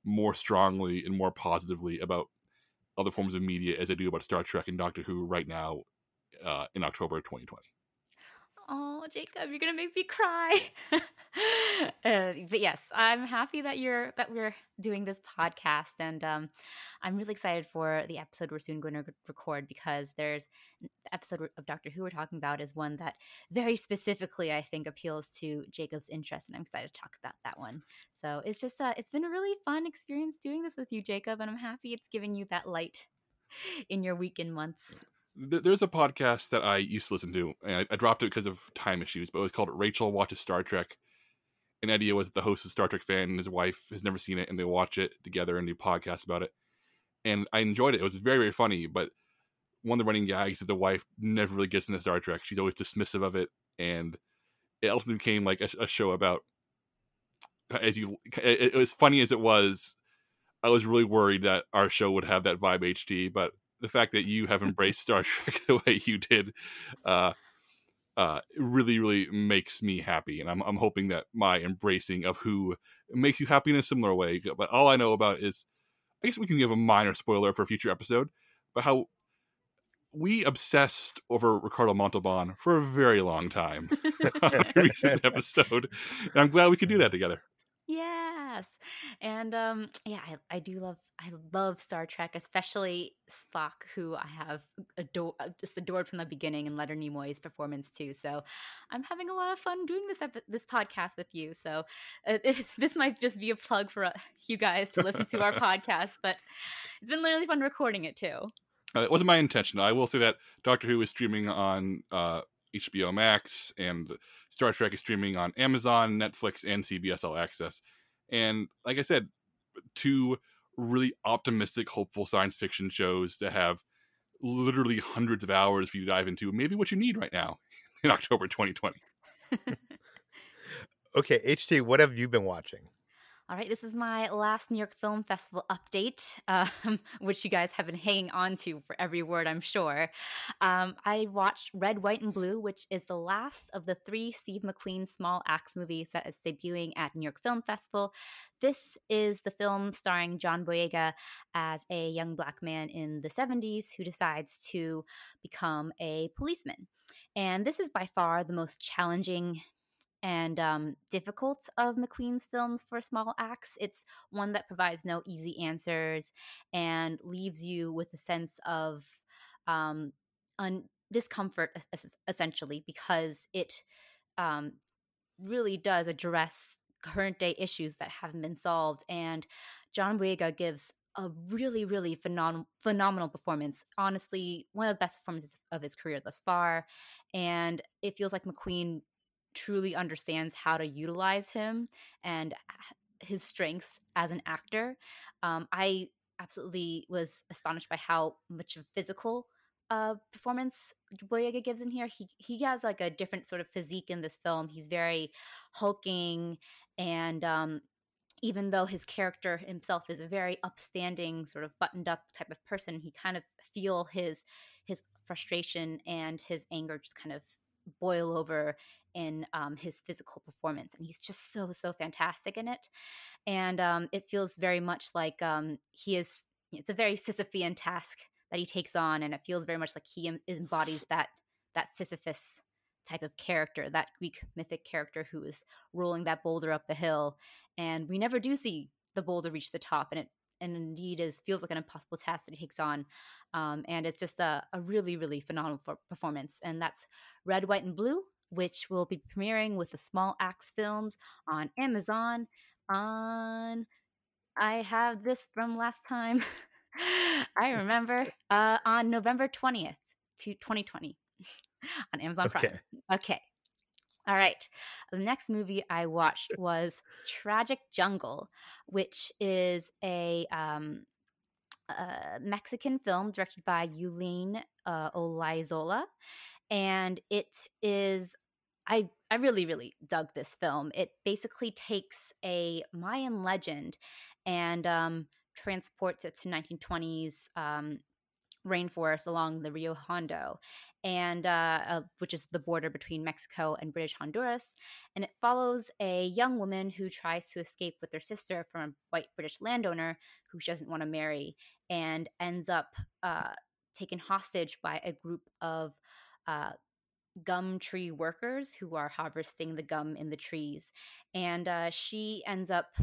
more strongly and more positively about other forms of media as I do about Star Trek and Doctor Who right now in October 2020. Oh, Jacob, you're gonna make me cry. But yes, I'm happy that we're doing this podcast, and I'm really excited for the episode we're soon going to record, because there's the episode of Doctor Who we're talking about is one that very specifically I think appeals to Jacob's interest, and I'm excited to talk about that one. So it's just it's been a really fun experience doing this with you, Jacob, and I'm happy it's giving you that light in your week and months. There's a podcast that I used to listen to, and I dropped it because of time issues, but it was called Rachel Watches Star Trek. An idea was that the host is a Star Trek fan, and his wife has never seen it, and they watch it together and do podcasts about it. And I enjoyed it. It was very, very funny, but one of the running gags that the wife never really gets into Star Trek. She's always dismissive of it, and it ultimately became like a show about, as funny as it was, I was really worried that our show would have that vibe, HD, but the fact that you have embraced Star Trek the way you did really, really makes me happy. And I'm hoping that my embracing of Who makes you happy in a similar way. But all I know about is, I guess we can give a minor spoiler for a future episode, but how we obsessed over Ricardo Montalban for a very long time on a recent episode. And I'm glad we could do that together. Yes. And I do love Star Trek, especially Spock, who I have adored from the beginning, and Leonard Nimoy's performance too. So I'm having a lot of fun doing this podcast with you. So this might just be a plug for you guys to listen to our podcast, but it's been really fun recording it too. It wasn't my intention. I will say that Doctor Who is streaming on HBO Max, and Star Trek is streaming on Amazon, Netflix, and CBS All Access. And like I said, two really optimistic, hopeful science fiction shows to have literally hundreds of hours for you to dive into, maybe what you need right now in October 2020. Okay, HT, what have you been watching? All right, this is my last New York Film Festival update, which you guys have been hanging on to for every word, I'm sure. I watched Red, White, and Blue, which is the last of the three Steve McQueen Small Axe movies that is debuting at New York Film Festival. This is the film starring John Boyega as a young black man in the 70s who decides to become a policeman. And this is by far the most challenging and difficult of McQueen's films for Small Axe. It's one that provides no easy answers and leaves you with a sense of discomfort, essentially, because it really does address current day issues that haven't been solved. And John Boyega gives a really, really phenomenal performance. Honestly, one of the best performances of his career thus far. And it feels like McQueen truly understands how to utilize him and his strengths as an actor. I absolutely was astonished by how much of a physical performance Boyega gives in here. He has like a different sort of physique in this film. He's very hulking, and even though his character himself is a very upstanding, sort of buttoned up type of person, he kind of feel his frustration and his anger just kind of boil over in his physical performance, and he's just so fantastic in it. And it feels very much like it's a very Sisyphean task that he takes on, and it feels very much like he embodies that Sisyphus type of character, that Greek mythic character who is rolling that boulder up the hill, and we never do see the boulder reach the top, and it feels like an impossible task that he takes on. And it's just a really, really phenomenal performance. And that's Red, White, and Blue, which will be premiering with the Small Axe films on Amazon on, I have this from last time, I remember, on November 20th, 2020 on Amazon Prime. Okay. All right. The next movie I watched was Tragic Jungle, which is a Mexican film directed by Yulene Olaizola. And it is – I really, really dug this film. It basically takes a Mayan legend and transports it to 1920s rainforest along the Rio Hondo, and which is the border between Mexico and British Honduras. And it follows a young woman who tries to escape with her sister from a white British landowner who she doesn't want to marry, and ends up taken hostage by a group of gum tree workers who are harvesting the gum in the trees. And she ends up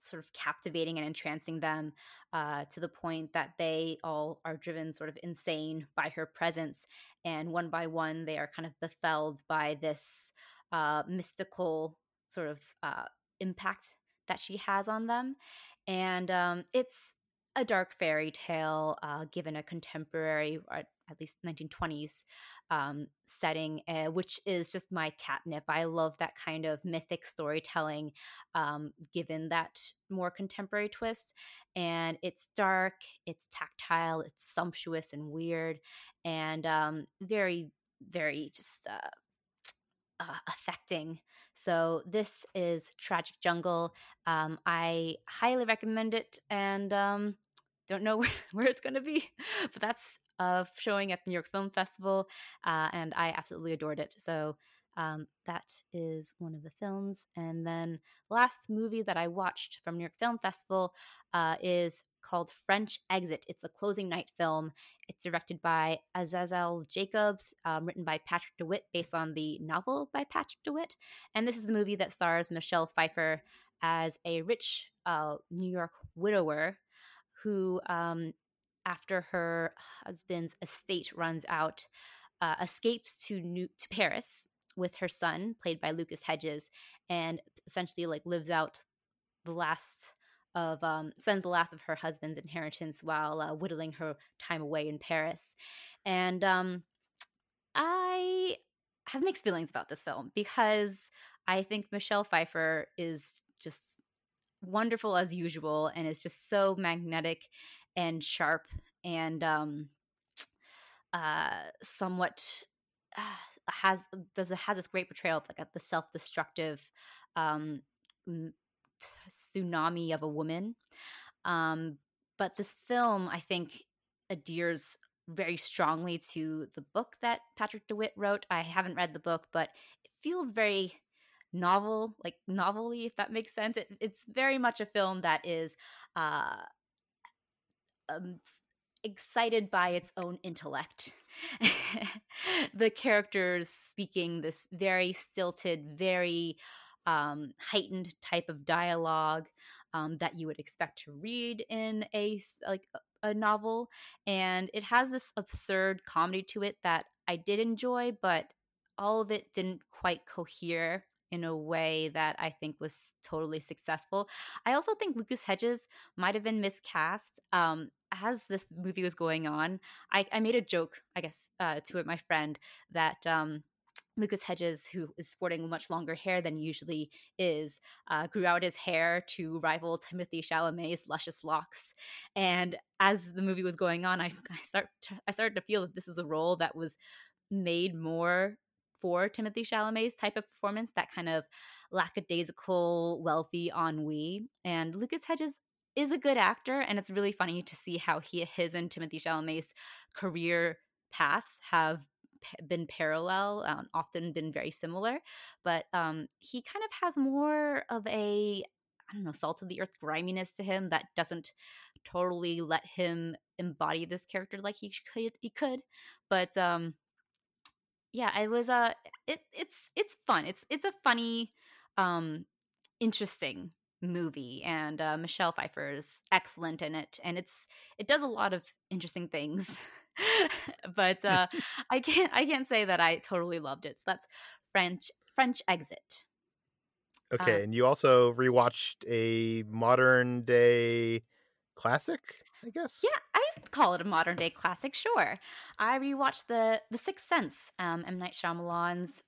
sort of captivating and entrancing them to the point that they all are driven sort of insane by her presence. And one by one, they are kind of befelled by this mystical sort of impact that she has on them. And it's a dark fairy tale given a contemporary, or at least 1920s setting, which is just my catnip. I love that kind of mythic storytelling given that more contemporary twist. And it's dark, it's tactile, it's sumptuous and weird, and very, very just affecting. So this is Tragic Jungle. I highly recommend it, and don't know where it's going to be, but that's showing at the New York Film Festival, and I absolutely adored it. So that is one of the films. And then the last movie that I watched from New York Film Festival is called French Exit. It's a closing night film. It's directed by Azazel Jacobs, written by Patrick DeWitt, based on the novel by Patrick DeWitt. And this is the movie that stars Michelle Pfeiffer as a rich New York widower who, after her husband's estate runs out, escapes to Paris with her son, played by Lucas Hedges, and essentially like lives out the last of spends the last of her husband's inheritance while whittling her time away in Paris. And I have mixed feelings about this film because I think Michelle Pfeiffer is just wonderful as usual, and is just so magnetic and sharp and somewhat has this great portrayal of like the self-destructive tsunami of a woman. But this film, I think, adheres very strongly to the book that Patrick DeWitt wrote. I haven't read the book, but it feels very novel, like novelly, if that makes sense. It's very much a film that is excited by its own intellect. The characters speaking this very stilted, very heightened type of dialogue that you would expect to read in a novel, and it has this absurd comedy to it that I did enjoy, but all of it didn't quite cohere in a way that I think was totally successful. I also think Lucas Hedges might have been miscast as this movie was going on. I made a joke, I guess, to my friend that Lucas Hedges, who is sporting much longer hair than usually is, grew out his hair to rival Timothée Chalamet's luscious locks. And as the movie was going on, I started to feel that this is a role that was made more for Timothée Chalamet's type of performance, that kind of lackadaisical, wealthy ennui. And Lucas Hedges is a good actor, and it's really funny to see how his and Timothée Chalamet's career paths have been parallel, often been very similar, but he kind of has more of a, I don't know, salt of the earth griminess to him that doesn't totally let him embody this character like he could. But yeah, it was it's fun. It's a funny, interesting movie, and Michelle Pfeiffer is excellent in it, and it does a lot of interesting things. But I can't say that I totally loved it. So that's French Exit. Okay, and you also rewatched a modern day classic, I guess. Yeah, I would call it a modern day classic. Sure, I rewatched the Sixth Sense, M. Night Shyamalan's.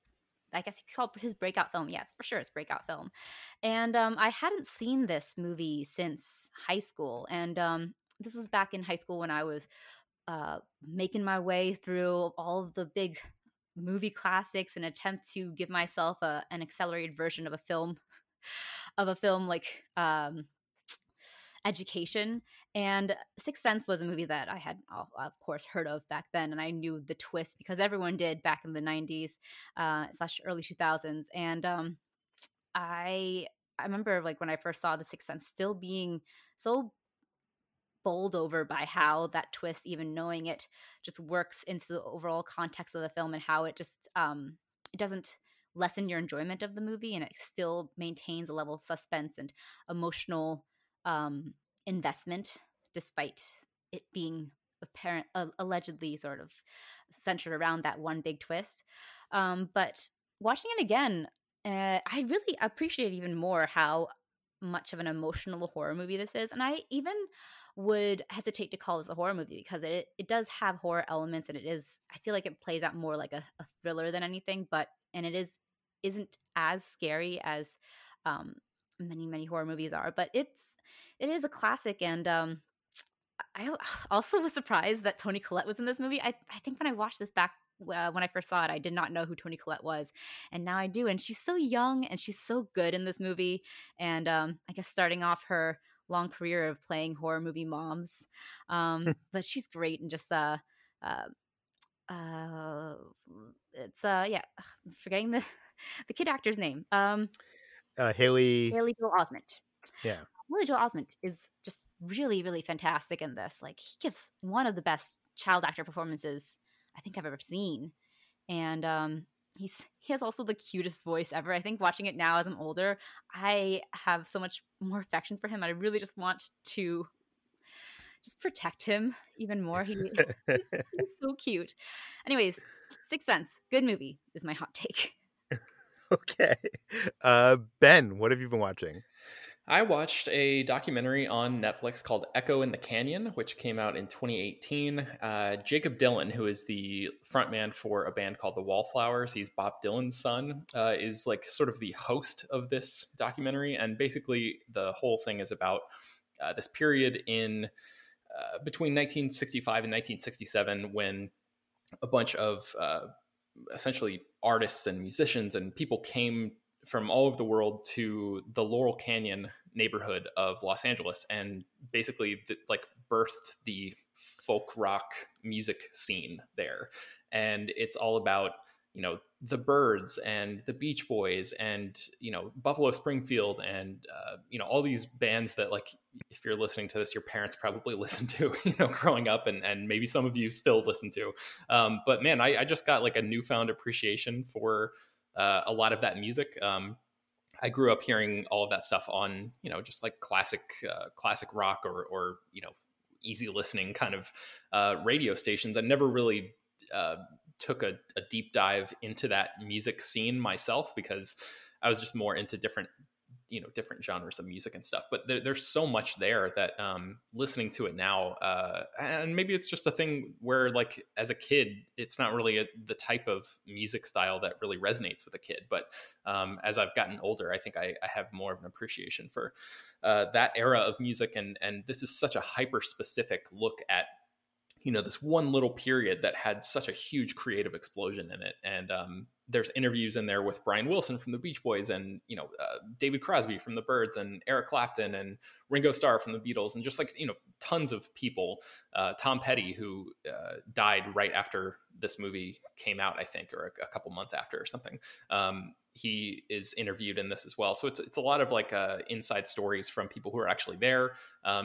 I guess you could call it his breakout film. Yeah, it's for sure his breakout film. And I hadn't seen this movie since high school, and this was back in high school when I was making my way through all of the big movie classics and attempt to give myself an accelerated version of a film like education. And Sixth Sense was a movie that I had, of course, heard of back then, and I knew the twist because everyone did back in the 90s / early 2000s. And I remember, like, when I first saw The Sixth Sense, still being so bowled over by how that twist, even knowing it, just works into the overall context of the film, and how it just it doesn't lessen your enjoyment of the movie, and it still maintains a level of suspense and emotional investment, despite it being apparent allegedly sort of centered around that one big twist. But watching it again, I really appreciate even more how much of an emotional horror movie this is. And I even would hesitate to call this a horror movie because it does have horror elements, and it is, I feel like it plays out more like a thriller than anything, and it isn't as scary as many horror movies are, but it is a classic. And I also was surprised that Toni Collette was in this movie. I think when I watched this back when I first saw it, I did not know who Toni Collette was, and now I do. And she's so young, and she's so good in this movie. And I guess starting off her long career of playing horror movie moms, but she's great. And just it's yeah, I'm forgetting the kid actor's name. Haley Joel Osment. Yeah, Haley Joel Osment is just really, really fantastic in this. Like, he gives one of the best child actor performances I think I've ever seen, and he has also the cutest voice ever. I think watching it now as I'm older, I have so much more affection for him. I really just want to just protect him even more. He's so cute. Anyways, Sixth Sense, good movie, is my hot take. Okay, Ben, what have you been watching? I watched a documentary on Netflix called Echo in the Canyon, which came out in 2018. Jacob Dylan, who is the frontman for a band called The Wallflowers, he's Bob Dylan's son, is like sort of the host of this documentary. And basically the whole thing is about this period in between 1965 and 1967 when a bunch of essentially artists and musicians and people came from all over the world to the Laurel Canyon neighborhood of Los Angeles and basically like birthed the folk rock music scene there. And it's all about, you know, the Byrds and the Beach Boys and, you know, Buffalo Springfield and, you know, all these bands that, like, if you're listening to this, your parents probably listened to, you know, growing up, and maybe some of you still listen to. But man, I just got like a newfound appreciation for a lot of that music. I grew up hearing all of that stuff on, you know, just like classic rock or, you know, easy listening kind of radio stations. I never really took a deep dive into that music scene myself because I was just more into different genres of music and stuff. But there's so much there that listening to it now, and maybe it's just a thing where, like, as a kid, it's not really the type of music style that really resonates with a kid. But as I've gotten older, I think I have more of an appreciation for that era of music. And this is such a hyper-specific look at, you know, this one little period that had such a huge creative explosion in it. And there's interviews in there with Brian Wilson from the Beach Boys and, you know, David Crosby from the Byrds and Eric Clapton and Ringo Starr from the Beatles and just, like, you know, tons of people. Tom Petty, who died right after this movie came out, I think, or a couple months after or something. He is interviewed in this as well. So it's a lot of like inside stories from people who are actually there,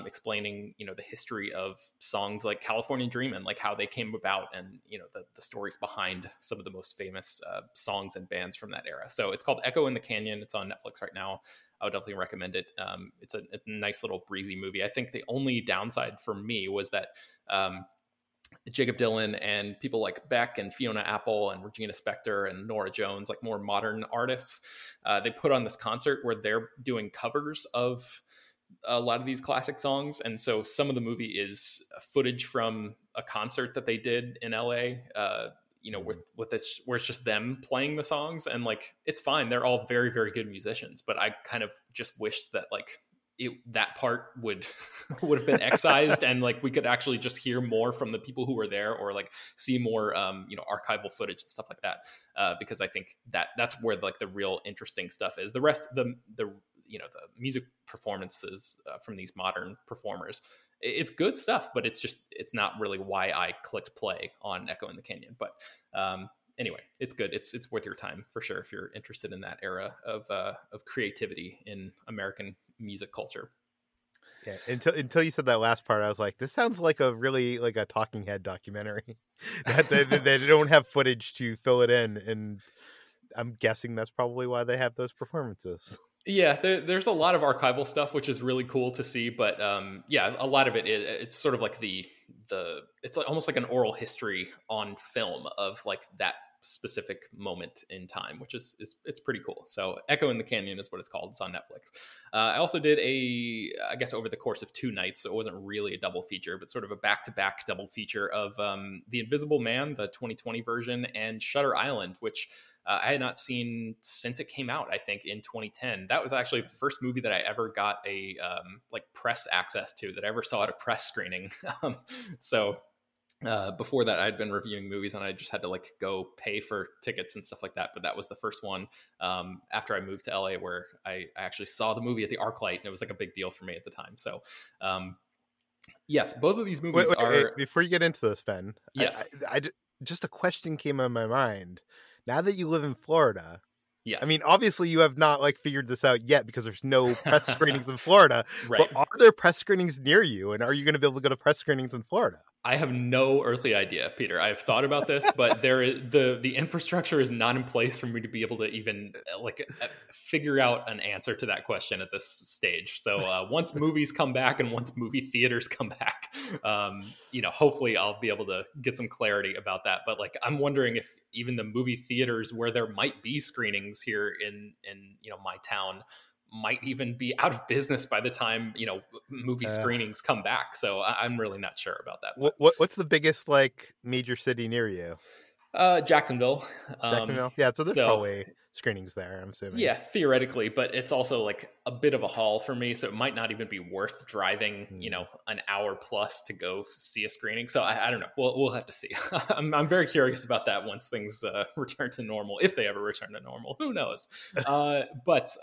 explaining, you know, the history of songs like California Dreamin', like how they came about and, you know, the stories behind some of the most famous songs and bands from that era. So it's called Echo in the Canyon. It's on Netflix right now. I would definitely recommend it. It's a nice little breezy movie. I think the only downside for me was that Jacob Dylan and people like Beck and Fiona Apple and Regina Spektor and Nora Jones, like more modern artists, they put on this concert where they're doing covers of a lot of these classic songs. And so some of the movie is footage from a concert that they did in LA, you know, with this, where it's just them playing the songs. And, like, it's fine. They're all very, very good musicians, but I kind of just wish that, like, that part would have been excised and, like, we could actually just hear more from the people who were there or, like, see more, you know, archival footage and stuff like that. Because I think that's where, like, the real interesting stuff is. The rest, you know, the music performances from these modern performers, it's good stuff, but it's not really why I clicked play on Echo in the Canyon. But anyway, it's good. It's worth your time for sure if you're interested in that era of creativity in American music culture. Yeah, until you said that last part, I was like, this sounds like a really, like, a Talking Head documentary. That they don't have footage to fill it in, and I'm guessing that's probably why they have those performances. Yeah, there's a lot of archival stuff, which is really cool to see. But yeah, a lot of it is, it's sort of like it's like almost like an oral history on film of, like, that specific moment in time, which is it's pretty cool. So Echo in the Canyon is what it's called. It's on Netflix. I also did I guess over the course of two nights, so it wasn't really a double feature, but sort of a back-to-back double feature of The Invisible Man, the 2020 version, and Shutter Island, which I had not seen since it came out, I think, in 2010. That was actually the first movie that I ever got a like press access to, that I ever saw at a press screening. Before that, I'd been reviewing movies and I just had to, like, go pay for tickets and stuff like that. But that was the first one after I moved to LA where I actually saw the movie at the ArcLight, and it was, like, a big deal for me at the time. So yes, both of these movies are... Before you get into this, Ben, yes. I just a question came on my mind. Now that you live in Florida... Yes. I mean, obviously you have not, like, figured this out yet because there's no press screenings in Florida, right. But are there press screenings near you, and are you going to be able to go to press screenings in Florida? I have no earthly idea, Peter. I've thought about this, but there is, the infrastructure is not in place for me to be able to even, like, figure out an answer to that question at this stage. So once movies come back and once movie theaters come back, you know, hopefully I'll be able to get some clarity about that. But, like, I'm wondering if even the movie theaters where there might be screenings here in you know, my town might even be out of business by the time, you know, movie screenings come back. So I'm really not sure about that. What's the biggest, like, major city near you? Jacksonville. Yeah, so there's probably screenings there, I'm assuming. Yeah, theoretically, but it's also like a bit of a haul for me, so it might not even be worth driving, you know, an hour plus to go see a screening. So I don't know. We'll have to see. I'm very curious about that once things return to normal, if they ever return to normal. Who knows? But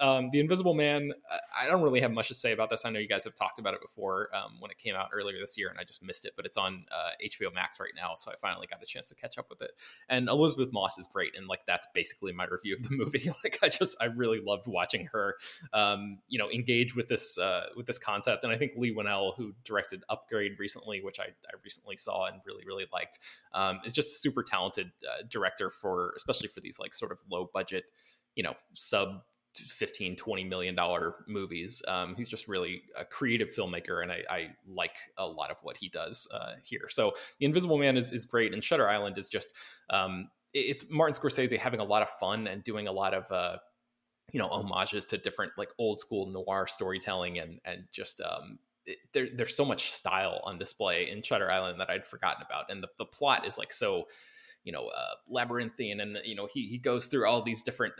The Invisible Man, I don't really have much to say about this. I know you guys have talked about it before when it came out earlier this year, and I just missed it. But it's on HBO Max right now, so I finally got a chance to catch up with it. And Elizabeth Moss is great, and like that's basically my review of the movie. Like I really loved watching her, you know, engage with this concept. And I think Lee Whannell, who directed Upgrade recently, which I recently saw and really, really liked, is just a super talented director for, especially for these like sort of low budget, you know, sub $15-20 million movies. He's just really a creative filmmaker, and I like a lot of what he does here. So The Invisible Man is great, and Shutter Island is just it's Martin Scorsese having a lot of fun and doing a lot of you know, homages to different like old school noir storytelling, and just there's so much style on display in Shutter Island that I'd forgotten about, and the plot is like so, you know, labyrinthian, and you know he goes through all these different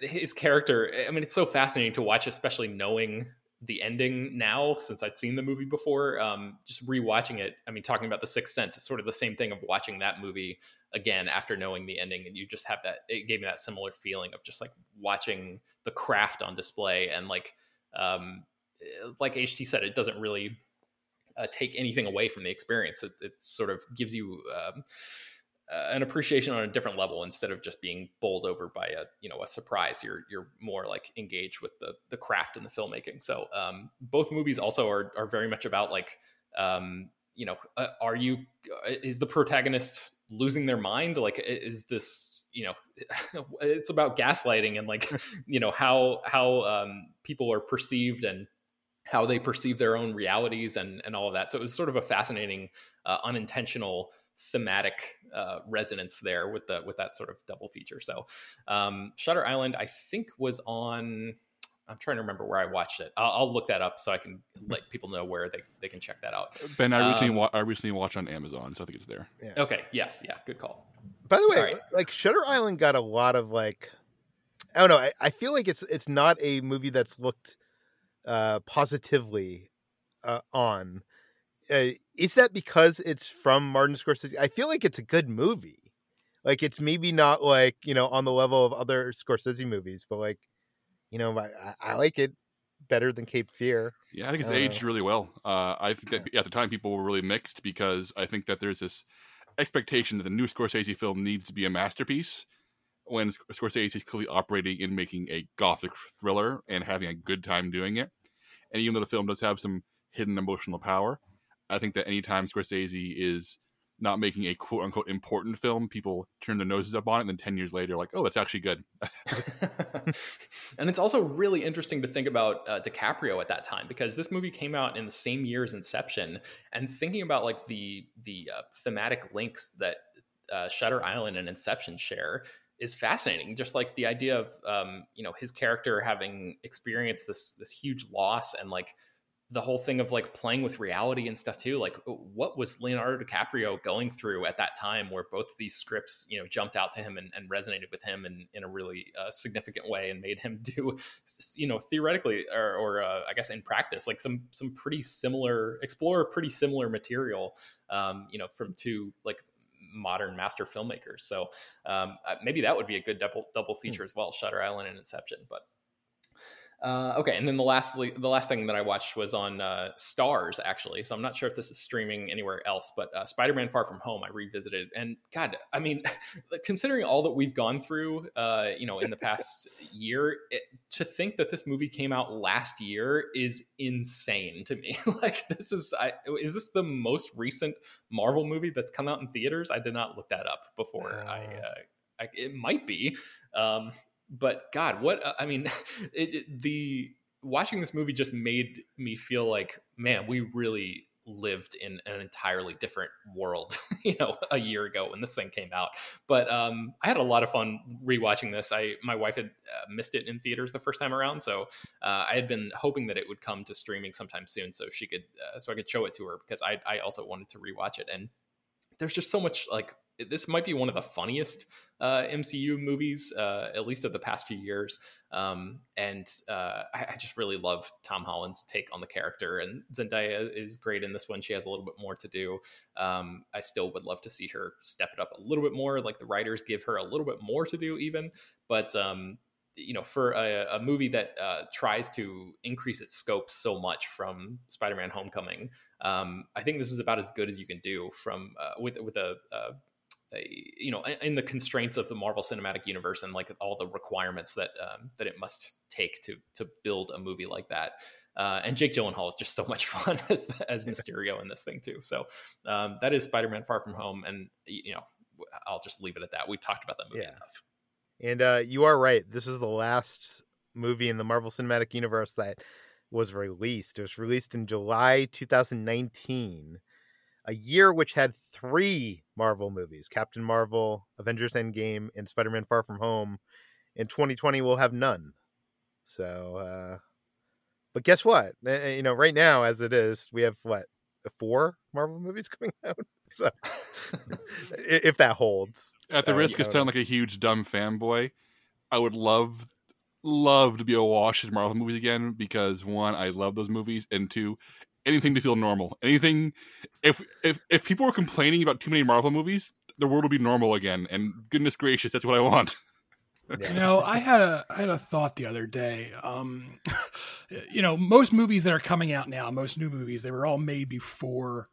his character. I mean, it's so fascinating to watch, especially knowing the ending now since I'd seen the movie before. Just rewatching it, I mean, talking about The Sixth Sense, it's sort of the same thing of watching that movie again after knowing the ending, and you just have that, it gave me that similar feeling of just like watching the craft on display. And like HT said, it doesn't really take anything away from the experience. It sort of gives you an appreciation on a different level. Instead of just being bowled over by a surprise, you're more like engaged with the craft and the filmmaking. So both movies also are very much about like is the protagonist losing their mind? Like, is this, you know, it's about gaslighting and like, you know, how people are perceived and how they perceive their own realities and all of that. So it was sort of a fascinating unintentional thematic resonance there with that sort of double feature. So Shutter Island, I think, was on, I'm trying to remember where I watched it. I'll look that up so I can let people know where they can check that out. Ben, I recently watched on Amazon, so I think it's there. Yeah. Okay. Yes. Yeah. Good call. By the way, right. Like Shutter Island got a lot of like, I don't know. I feel like it's not a movie that's looked positively on. Is that because it's from Martin Scorsese? I feel like it's a good movie. Like, it's maybe not like, you know, on the level of other Scorsese movies, but like, you know, I like it better than Cape Fear. Yeah, I think it's aged really well. I think that at the time people were really mixed, because I think that there's this expectation that the new Scorsese film needs to be a masterpiece, when Scorsese is clearly operating in making a gothic thriller and having a good time doing it. And even though the film does have some hidden emotional power, I think that anytime Scorsese is not making a quote unquote important film, people turn their noses up on it. And then 10 years later, like, oh, that's actually good. And it's also really interesting to think about DiCaprio at that time, because this movie came out in the same year as Inception, and thinking about like the thematic links that Shutter Island and Inception share is fascinating. Just like the idea of, you know, his character having experienced this huge loss, and like, the whole thing of like playing with reality and stuff too. Like, what was Leonardo DiCaprio going through at that time, where both of these scripts, you know, jumped out to him and resonated with him in a really significant way, and made him do, you know, theoretically or I guess in practice, like some pretty similar, explore pretty similar material, you know, from two like modern master filmmakers. So maybe that would be a good double feature as well, Shutter Island and Inception, but. Okay, and then the last thing that I watched was on Starz, actually. So I'm not sure if this is streaming anywhere else, but Spider-Man Far From Home I revisited. And God, I mean, considering all that we've gone through, you know, in the past year, to think that this movie came out last year is insane to me. Like, this is this the most recent Marvel movie that's come out in theaters? I did not look that up before. It might be. But God, what, I mean, watching this movie just made me feel like, man, we really lived in an entirely different world, you know, a year ago when this thing came out. But I had a lot of fun rewatching this. My wife had missed it in theaters the first time around. So I had been hoping that it would come to streaming sometime soon, so she could, so I could show it to her, because I also wanted to rewatch it. And there's just so much like this might be one of the funniest MCU movies, at least of the past few years. I just really love Tom Holland's take on the character, and Zendaya is great in this one. She has a little bit more to do. I still would love to see her step it up a little bit more, like the writers give her a little bit more to do even, but, you know, for a movie that tries to increase its scope so much from Spider-Man Homecoming, I think this is about as good as you can do from in the constraints of the Marvel Cinematic Universe and like all the requirements that that it must take to build a movie like that. And Jake Gyllenhaal is just so much fun as Mysterio in this thing too. So that is Spider-Man Far From Home, and you know, I'll just leave it at that. We've talked about that movie enough. And you are right. This is the last movie in the Marvel Cinematic Universe that was released. It was released in July 2019, a year which had three Marvel movies: Captain Marvel, Avengers Endgame, and Spider-Man Far From Home. In 2020, we'll have none. So, but guess what? You know, right now, as it is, we have what? 4 Marvel movies coming out, so if that holds. At the risk of sounding like a huge dumb fanboy, I would love to be awash in Marvel movies again, because one, I love those movies, and two, anything to feel normal. Anything, if people were complaining about too many Marvel movies, the world would be normal again. And goodness gracious, that's what I want. Yeah. You know, I had a thought the other day. You know, most movies that are coming out now, most new movies, they were all made before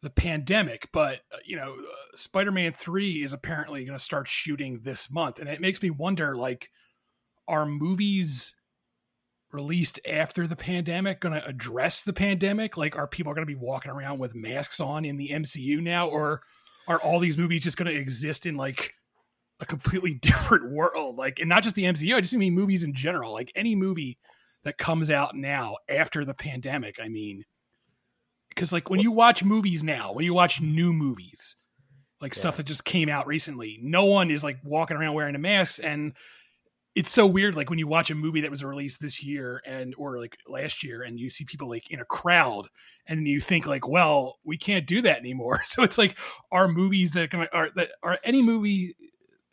the pandemic. But, you know, Spider-Man 3 is apparently going to start shooting this month. And it makes me wonder, like, are movies released after the pandemic going to address the pandemic? Like, are people going to be walking around with masks on in the MCU now? Or are all these movies just going to exist in, like, a completely different world, like, and not just the MCU, I just mean movies in general. Like, any movie that comes out now after the pandemic, I mean, because like when you watch movies now, when you watch new movies, like stuff that just came out recently, no one is like walking around wearing a mask, and it's so weird. Like when you watch a movie that was released this year or like last year, and you see people like in a crowd, and you think like, well, we can't do that anymore. So it's like, are any movie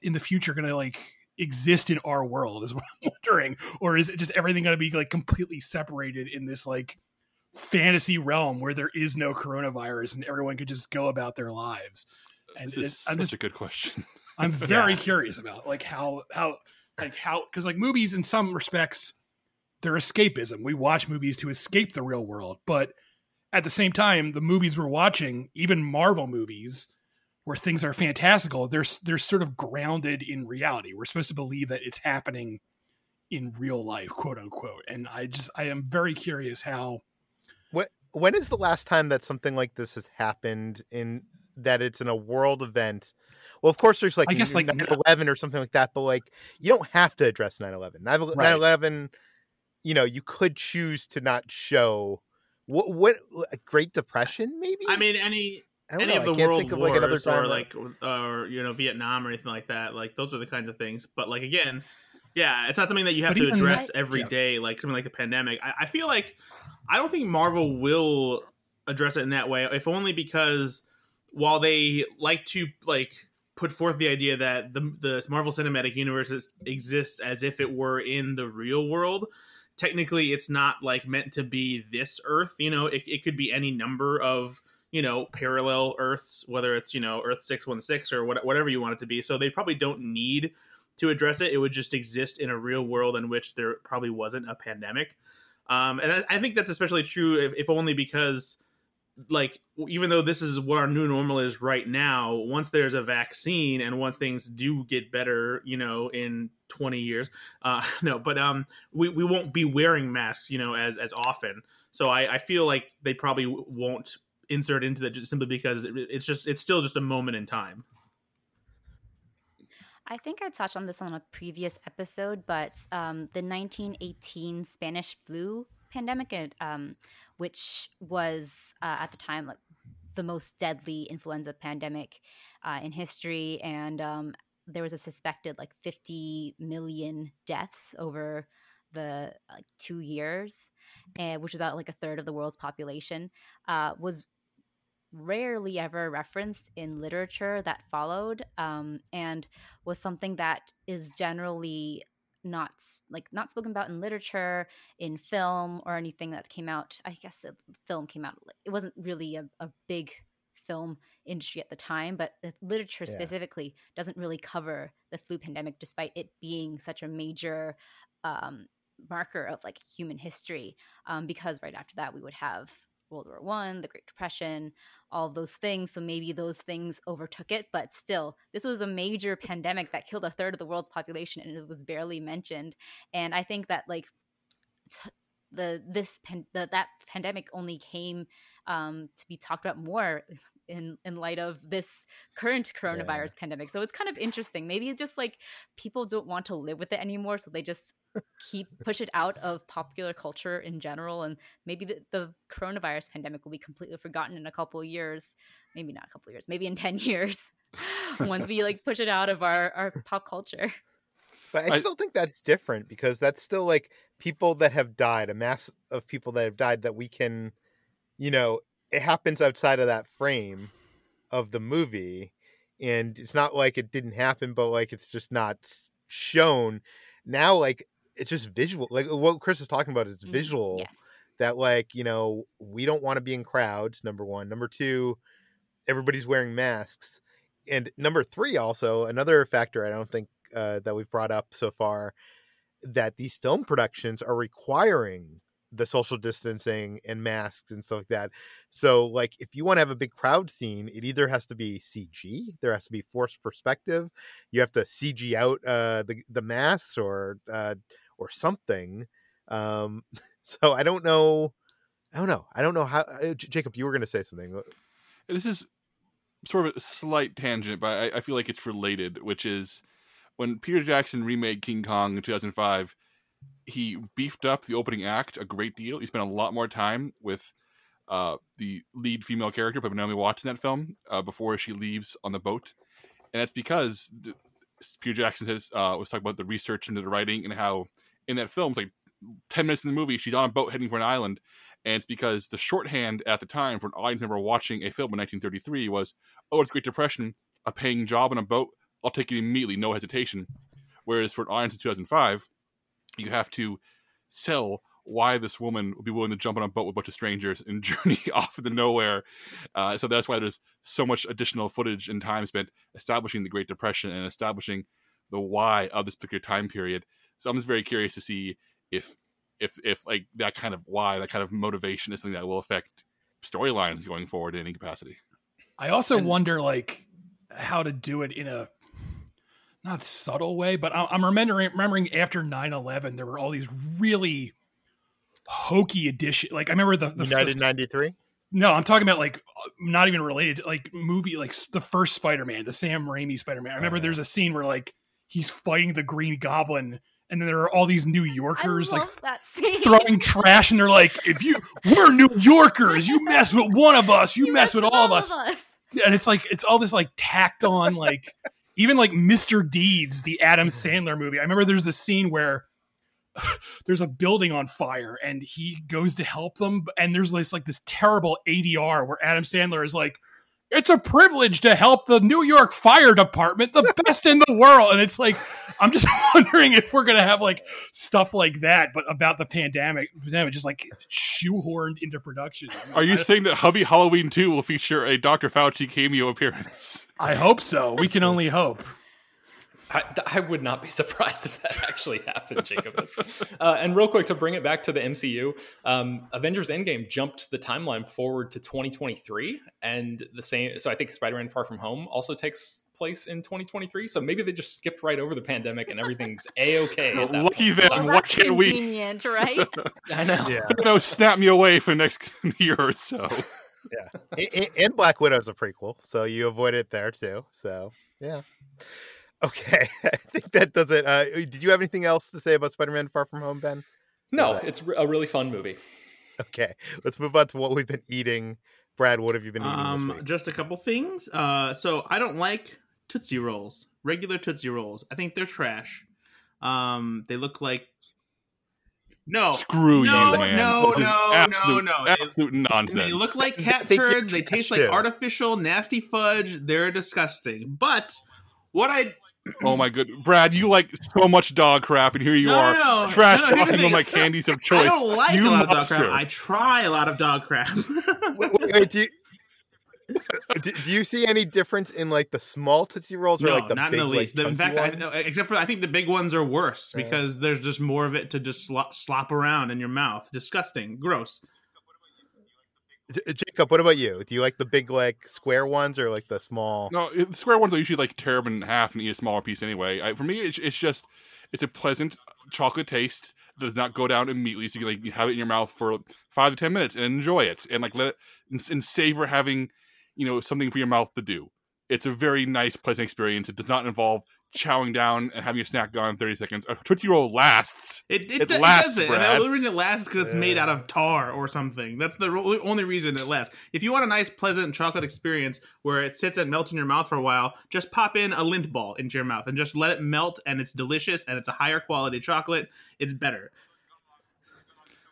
in the future going to like exist in our world is what I'm wondering, or is it just everything going to be like completely separated in this like fantasy realm where there is no coronavirus and everyone could just go about their lives? And that's a good question. I'm very curious about like how, cause like movies in some respects, they're escapism. We watch movies to escape the real world, but at the same time, the movies we're watching, even Marvel movies, where things are fantastical, they're sort of grounded in reality. We're supposed to believe that it's happening in real life, quote unquote. And I am very curious how. When is the last time that something like this has happened, in that it's in a world event? Well, of course, there's like, I guess, like 9/11 or something like that, but like you don't have to address 9/11. 9/11, you know, you could choose to not show. What a Great Depression, maybe? I mean, any of the world wars, like another time, or like, or you know, Vietnam or anything like that. Like those are the kinds of things. But like again, yeah, it's not something that you have to address every day. Like something like the pandemic. I feel like I don't think Marvel will address it in that way. If only because while they like to like put forth the idea that the Marvel Cinematic Universe exists as if it were in the real world, technically it's not like meant to be this Earth. You know, it could be any number of, you know, parallel Earths, whether it's, you know, Earth 616 or whatever you want it to be. So they probably don't need to address it. It would just exist in a real world in which there probably wasn't a pandemic. And I think that's especially true if only because, like, even though this is what our new normal is right now, once there's a vaccine and once things do get better, you know, in 20 years, we won't be wearing masks, you know, as often. So I feel like they probably won't insert into that, just simply because it's still just a moment in time. I think I touched on this on a previous episode, but the 1918 Spanish flu pandemic, which was at the time like the most deadly influenza pandemic in history, and there was a suspected like 50 million deaths over the 2 years, which is about like a third of the world's population, was rarely ever referenced in literature that followed, and was something that is generally not spoken about in literature, in film, or anything that came out. I guess film came out. It wasn't really a big film industry at the time, but the literature specifically doesn't really cover the flu pandemic, despite it being such a major marker of like human history, because right after that we would have World War I, the Great Depression, all those things. So maybe those things overtook it, but still, this was a major pandemic that killed a third of the world's population, and it was barely mentioned. And I think that like that pandemic only came to be talked about more in light of this current coronavirus pandemic. So it's kind of interesting. Maybe it's just like people don't want to live with it anymore, so they just push it out of popular culture in general, and maybe the coronavirus pandemic will be completely forgotten in a couple of years, maybe not a couple of years, maybe in 10 years once we like push it out of our pop culture. But I still think that's different, because that's still like people that have died, a mass of people that have died that we can, you know, it happens outside of that frame of the movie, and it's not like it didn't happen, but like it's just not shown. Now, like, it's just visual. Like what Chris is talking about is visual. Yes. That like, you know, we don't want to be in crowds, number one. Number two, everybody's wearing masks. And number three, also another factor I don't think that we've brought up so far, that these film productions are requiring the social distancing and masks and stuff like that. So like if you want to have a big crowd scene, it either has to be CG, there has to be forced perspective, you have to CG out the masks or something. So I don't know how. Jacob, you were going to say something. This is sort of a slight tangent, but I feel like it's related, which is when Peter Jackson remade King Kong in 2005, he beefed up the opening act a great deal. He spent a lot more time with the lead female character, but Naomi Watts, in that film, before she leaves on the boat. And that's because Peter Jackson was talking about the research into the writing, and how in that film, it's like 10 minutes in the movie, she's on a boat heading for an island. And it's because the shorthand at the time for an audience member watching a film in 1933 was, oh, it's Great Depression, a paying job on a boat, I'll take it immediately, no hesitation. Whereas for an audience in 2005, you have to sell why this woman would be willing to jump on a boat with a bunch of strangers and journey off into nowhere. So that's why there's so much additional footage and time spent establishing the Great Depression and establishing the why of this particular time period. So I'm just very curious to see if like that kind of why, that kind of motivation is something that will affect storylines going forward in any capacity. I also wonder like how to do it in a not subtle way, but I'm remembering after 9/11, there were all these really hokey editions. Like I remember the United 93. No, I'm talking about like not even related to like movie, like the first Spider-Man, the Sam Raimi Spider-Man. I remember there's a scene where like he's fighting the Green Goblin, and then there are all these New Yorkers like throwing trash, and they're like, "We're New Yorkers. You mess with one of us, you mess with all of us." And it's like it's all this like tacked on like. Even like Mr. Deeds, the Adam Sandler movie. I remember there's this scene where there's a building on fire and he goes to help them. And there's this terrible ADR where Adam Sandler is like, it's a privilege to help the New York Fire Department, the best in the world. And it's like, I'm just wondering if we're going to have like stuff like that, but about the pandemic just like shoehorned into production. Are you saying that Hubby Halloween 2 will feature a Dr. Fauci cameo appearance? I hope so. We can only hope. I would not be surprised if that actually happened, Jacob. And real quick, to bring it back to the MCU, Avengers Endgame jumped the timeline forward to 2023. And the same, so I think Spider-Man Far From Home also takes place in 2023. So maybe they just skipped right over the pandemic and everything's A-okay. Well, lucky them. What can we? Convenient, right? I know. Yeah. No, snap me away for the next year or so. Yeah. And Black Widow's a prequel, so you avoid it there too. So, yeah. Okay, I think that does it. Did you have anything else to say about Spider-Man Far From Home, Ben? No, it's a really fun movie. Okay, let's move on to what we've been eating. Brad, what have you been eating this week? Just a couple things. So I don't like Tootsie Rolls, regular Tootsie Rolls. I think they're trash. They look like Screw you, man. This is absolute nonsense. They look like cat turds. They taste like artificial, nasty fudge. They're disgusting. But what I... Oh my good, Brad! You like so much dog crap, and here you are trash talking on my candies of choice. I don't like a lot of dog crap. I try a lot of dog crap. Wait, do you see any difference in like the small Tootsie Rolls or like the big? No, not in the least. Like, in fact, except for I think the big ones are worse because there's just more of it to just slop around in your mouth. Disgusting, gross. Jacob, what about you? Do you like the big, like, square ones or, like, the small? No, the square ones I usually, like, tear them in half and eat a smaller piece anyway. For me, it's just, it's a pleasant chocolate taste that does not go down immediately. So you can, like, have it in your mouth for 5 to 10 minutes and enjoy it. And, like, let it, and savor having, you know, something for your mouth to do. It's a very nice, pleasant experience. It does not involve chowing down and having a snack gone in 30 seconds. A Tootsie Roll lasts. It lasts, Brad. And the reason it lasts is because it's made out of tar or something. That's the only reason it lasts. If you want a nice, pleasant chocolate experience where it sits and melts in your mouth for a while, just pop in a lint ball into your mouth and just let it melt, and it's delicious, and it's a higher quality chocolate. It's better.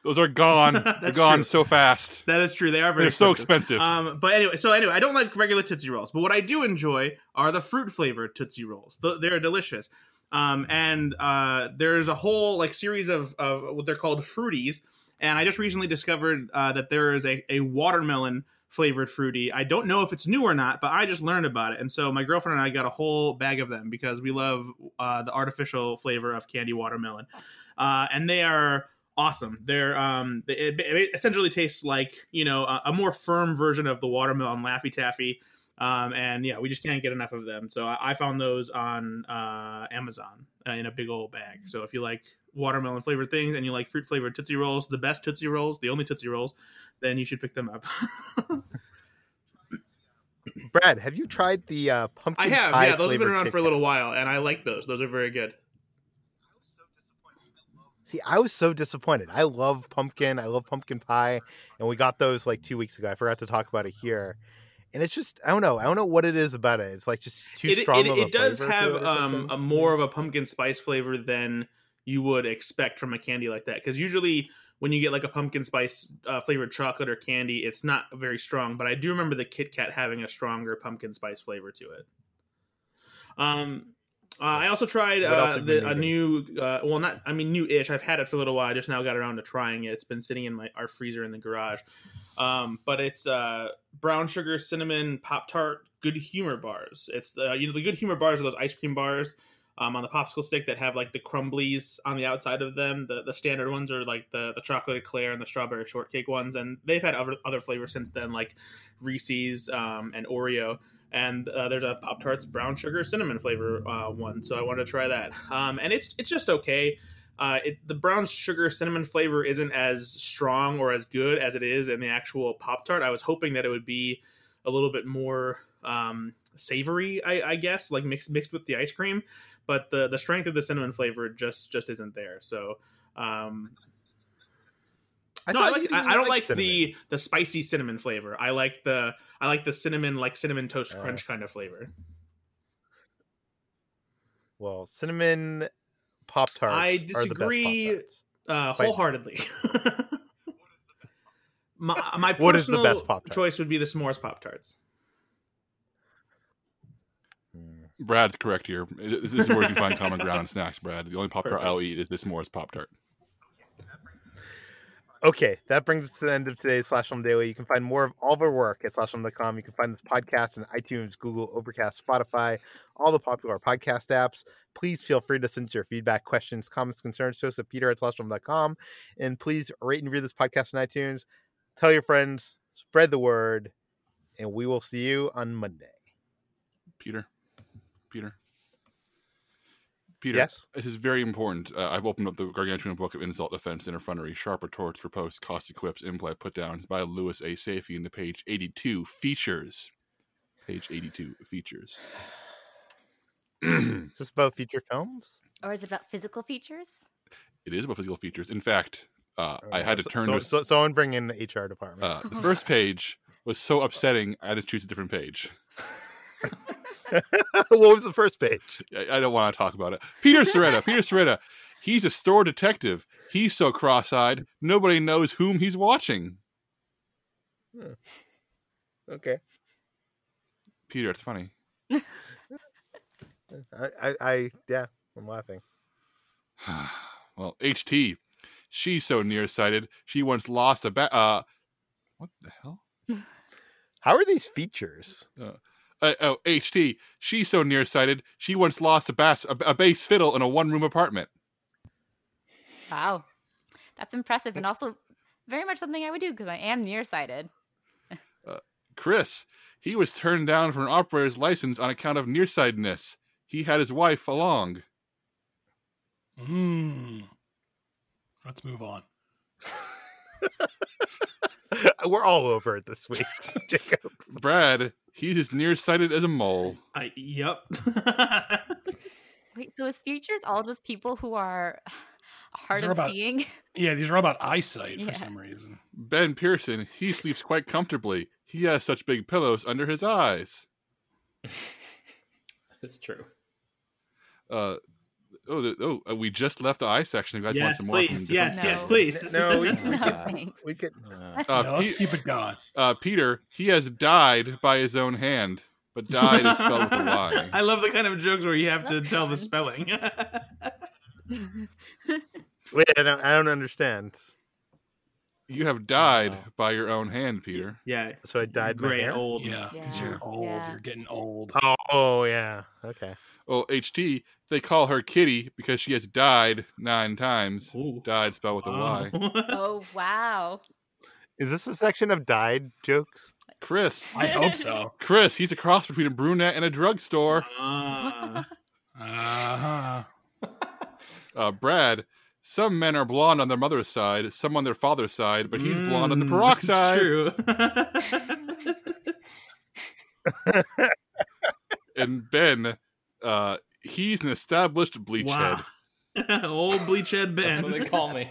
Those are gone. They're gone so fast. That is true. They are very expensive. But anyway, I don't like regular Tootsie Rolls. But what I do enjoy are the fruit flavored Tootsie Rolls. They're delicious. And there's a whole like series of what they're called Fruities. And I just recently discovered that there is a watermelon flavored Fruity. I don't know if it's new or not, but I just learned about it. And so my girlfriend and I got a whole bag of them because we love the artificial flavor of candy watermelon. And they are... awesome. They're it essentially tastes like, you know, a more firm version of the watermelon Laffy Taffy, and yeah, we just can't get enough of them. So I found those on Amazon in a big old bag. So if you like watermelon flavored things and you like fruit flavored Tootsie Rolls, the best Tootsie Rolls, the only Tootsie Rolls, then you should pick them up. Brad, have you tried the pumpkin pie? I have. Yeah, those have been around for a little while, and I like those. Those are very good. See, I was so disappointed. I love pumpkin. I love pumpkin pie. And we got those like 2 weeks ago. I forgot to talk about it here. And it's just, I don't know. I don't know what it is about it. It's like just too strong of a flavor. It does have a more of a pumpkin spice flavor than you would expect from a candy like that. Because usually when you get like a pumpkin spice flavored chocolate or candy, it's not very strong. But I do remember the Kit Kat having a stronger pumpkin spice flavor to it. I also tried new-ish. I've had it for a little while. I just now got around to trying it. It's been sitting in our freezer in the garage. But it's brown sugar cinnamon Pop-Tart Good Humor bars. It's the Good Humor bars are those ice cream bars on the popsicle stick that have like the crumblies on the outside of them. The standard ones are like the chocolate eclair and the strawberry shortcake ones. And they've had other flavors since then, like Reese's and Oreo. And there's a Pop-Tarts brown sugar cinnamon flavor one, so I wanted to try that. And it's just okay. The brown sugar cinnamon flavor isn't as strong or as good as it is in the actual Pop-Tart. I was hoping that it would be a little bit more savory, I guess, like mixed with the ice cream. But the strength of the cinnamon flavor just isn't there. So I don't like the spicy cinnamon flavor. I like the cinnamon, like cinnamon toast crunch kind of flavor. Well, cinnamon Pop-Tarts. I disagree are the best Pop-Tarts. Wholeheartedly. my what is the best Pop-Tart? Choice would be the s'mores Pop-Tarts. Brad's correct here. This is where you can find common ground on snacks, Brad. The only Pop-Tart I'll eat is the s'mores Pop-Tart. Okay, that brings us to the end of today's Slash Film Daily. You can find more of all of our work at slashfilm.com. You can find this podcast on iTunes, Google, Overcast, Spotify, all the popular podcast apps. Please feel free to send your feedback, questions, comments, concerns to us at peter@slashfilm.com. And please rate and review this podcast on iTunes. Tell your friends, spread the word, and we will see you on Monday. Peter, yes? This is very important. I've opened up the gargantuan book of insult, offense, interfunnery, sharp retorts, reposts, caustic quips, implied put-downs by Louis A. Safey in the page 82 features. Page 82 features. Is this about feature films? Or is it about physical features? It is about physical features. In fact, I had to turn to... So I'm bringing in the HR department. The first page was so upsetting, I had to choose a different page. What was the first page? I don't want to talk about it. Peter Serretta He's a store detective. He's so cross-eyed, nobody knows whom he's watching. Huh. Okay. Peter, it's funny. Yeah, I'm laughing. Well, HT, she's so nearsighted, she once lost a what the hell? How are these features? HT, she's so nearsighted, she once lost a bass fiddle in a one-room apartment. Wow. That's impressive, and also very much something I would do, because I am nearsighted. Chris, he was turned down for an operator's license on account of nearsightedness. He had his wife along. Let's move on. We're all over it this week. Jacob. Brad, he's as nearsighted as a mole. Yep. Wait, so his future is all just people who are hard of seeing? Yeah, these are all about eyesight for some reason. Ben Pearson, he sleeps quite comfortably. He has such big pillows under his eyes. That's true. We just left the eye section. You guys want some more? Yes, please. No, we can. Let's keep it going. Peter, he has died by his own hand, but died is spelled with a Y. I love the kind of jokes where you have to tell the spelling. Wait, I don't understand. You have died by your own hand, Peter. Yeah. So I died by my hand? Old. Yeah. You're old. Yeah. You're getting old. Oh, yeah. Okay. Well, HT, they call her Kitty because she has died 9 times. Ooh. Died spelled with a Y. Oh, wow. Is this a section of died jokes? Chris. I hope so. Chris, he's a cross between a brunette and a drugstore. Brad, some men are blonde on their mother's side, some on their father's side, but he's blonde on the peroxide. That's true. And Ben, he's an established bleachhead. Wow. Old bleachhead Ben. That's what they call me.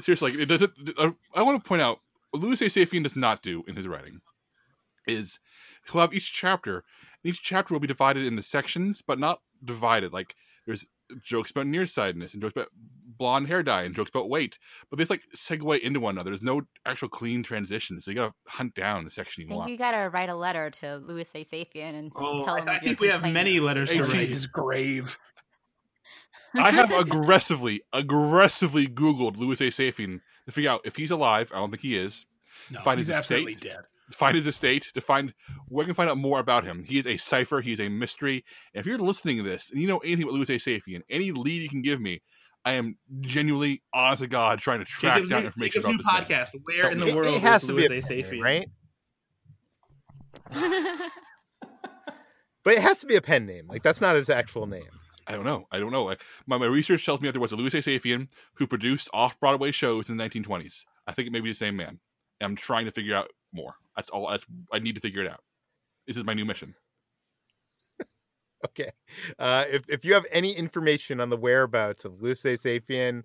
Seriously, it doesn't. I want to point out, what Louis A. Safin does not do in his writing is he'll have each chapter, and each chapter will be divided into sections, but not divided. Like, there's jokes about nearsightedness and jokes about blonde hair dye and jokes about weight, but they just like segue into one another. There's no actual clean transition, so you gotta hunt down the section you want. You gotta write a letter to Louis A. Sapien and tell him. I think we have many letters to write. His grave. I have aggressively Googled Louis A. Sapien to figure out if he's alive. I don't think he is. No, find he's his absolutely estate. Dead. Find his estate to find where I can find out more about him. He is a cipher. He is a mystery. And if you're listening to this and you know anything about Louis A. Sapien, any lead you can give me, I am genuinely, honest to God, trying to track down information about this podcast. Man. Where in the world has to Louis be a Sapien, right? But it has to be a pen name. Like, that's not his actual name. I don't know. My research tells me that there was a Louis A. Sapien who produced off-Broadway shows in the 1920s. I think it may be the same man. And I'm trying to figure out more. That's all. I need to figure it out. This is my new mission. Okay. If you have any information on the whereabouts of Louis A. Sapien,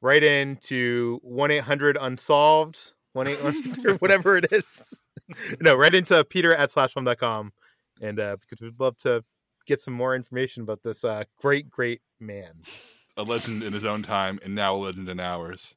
write in to 1-800-UNSOLVED, 1-800, whatever it is. No, write into peter@slashfilm.com, and because we'd love to get some more information about this great man. A legend in his own time, and now a legend in ours.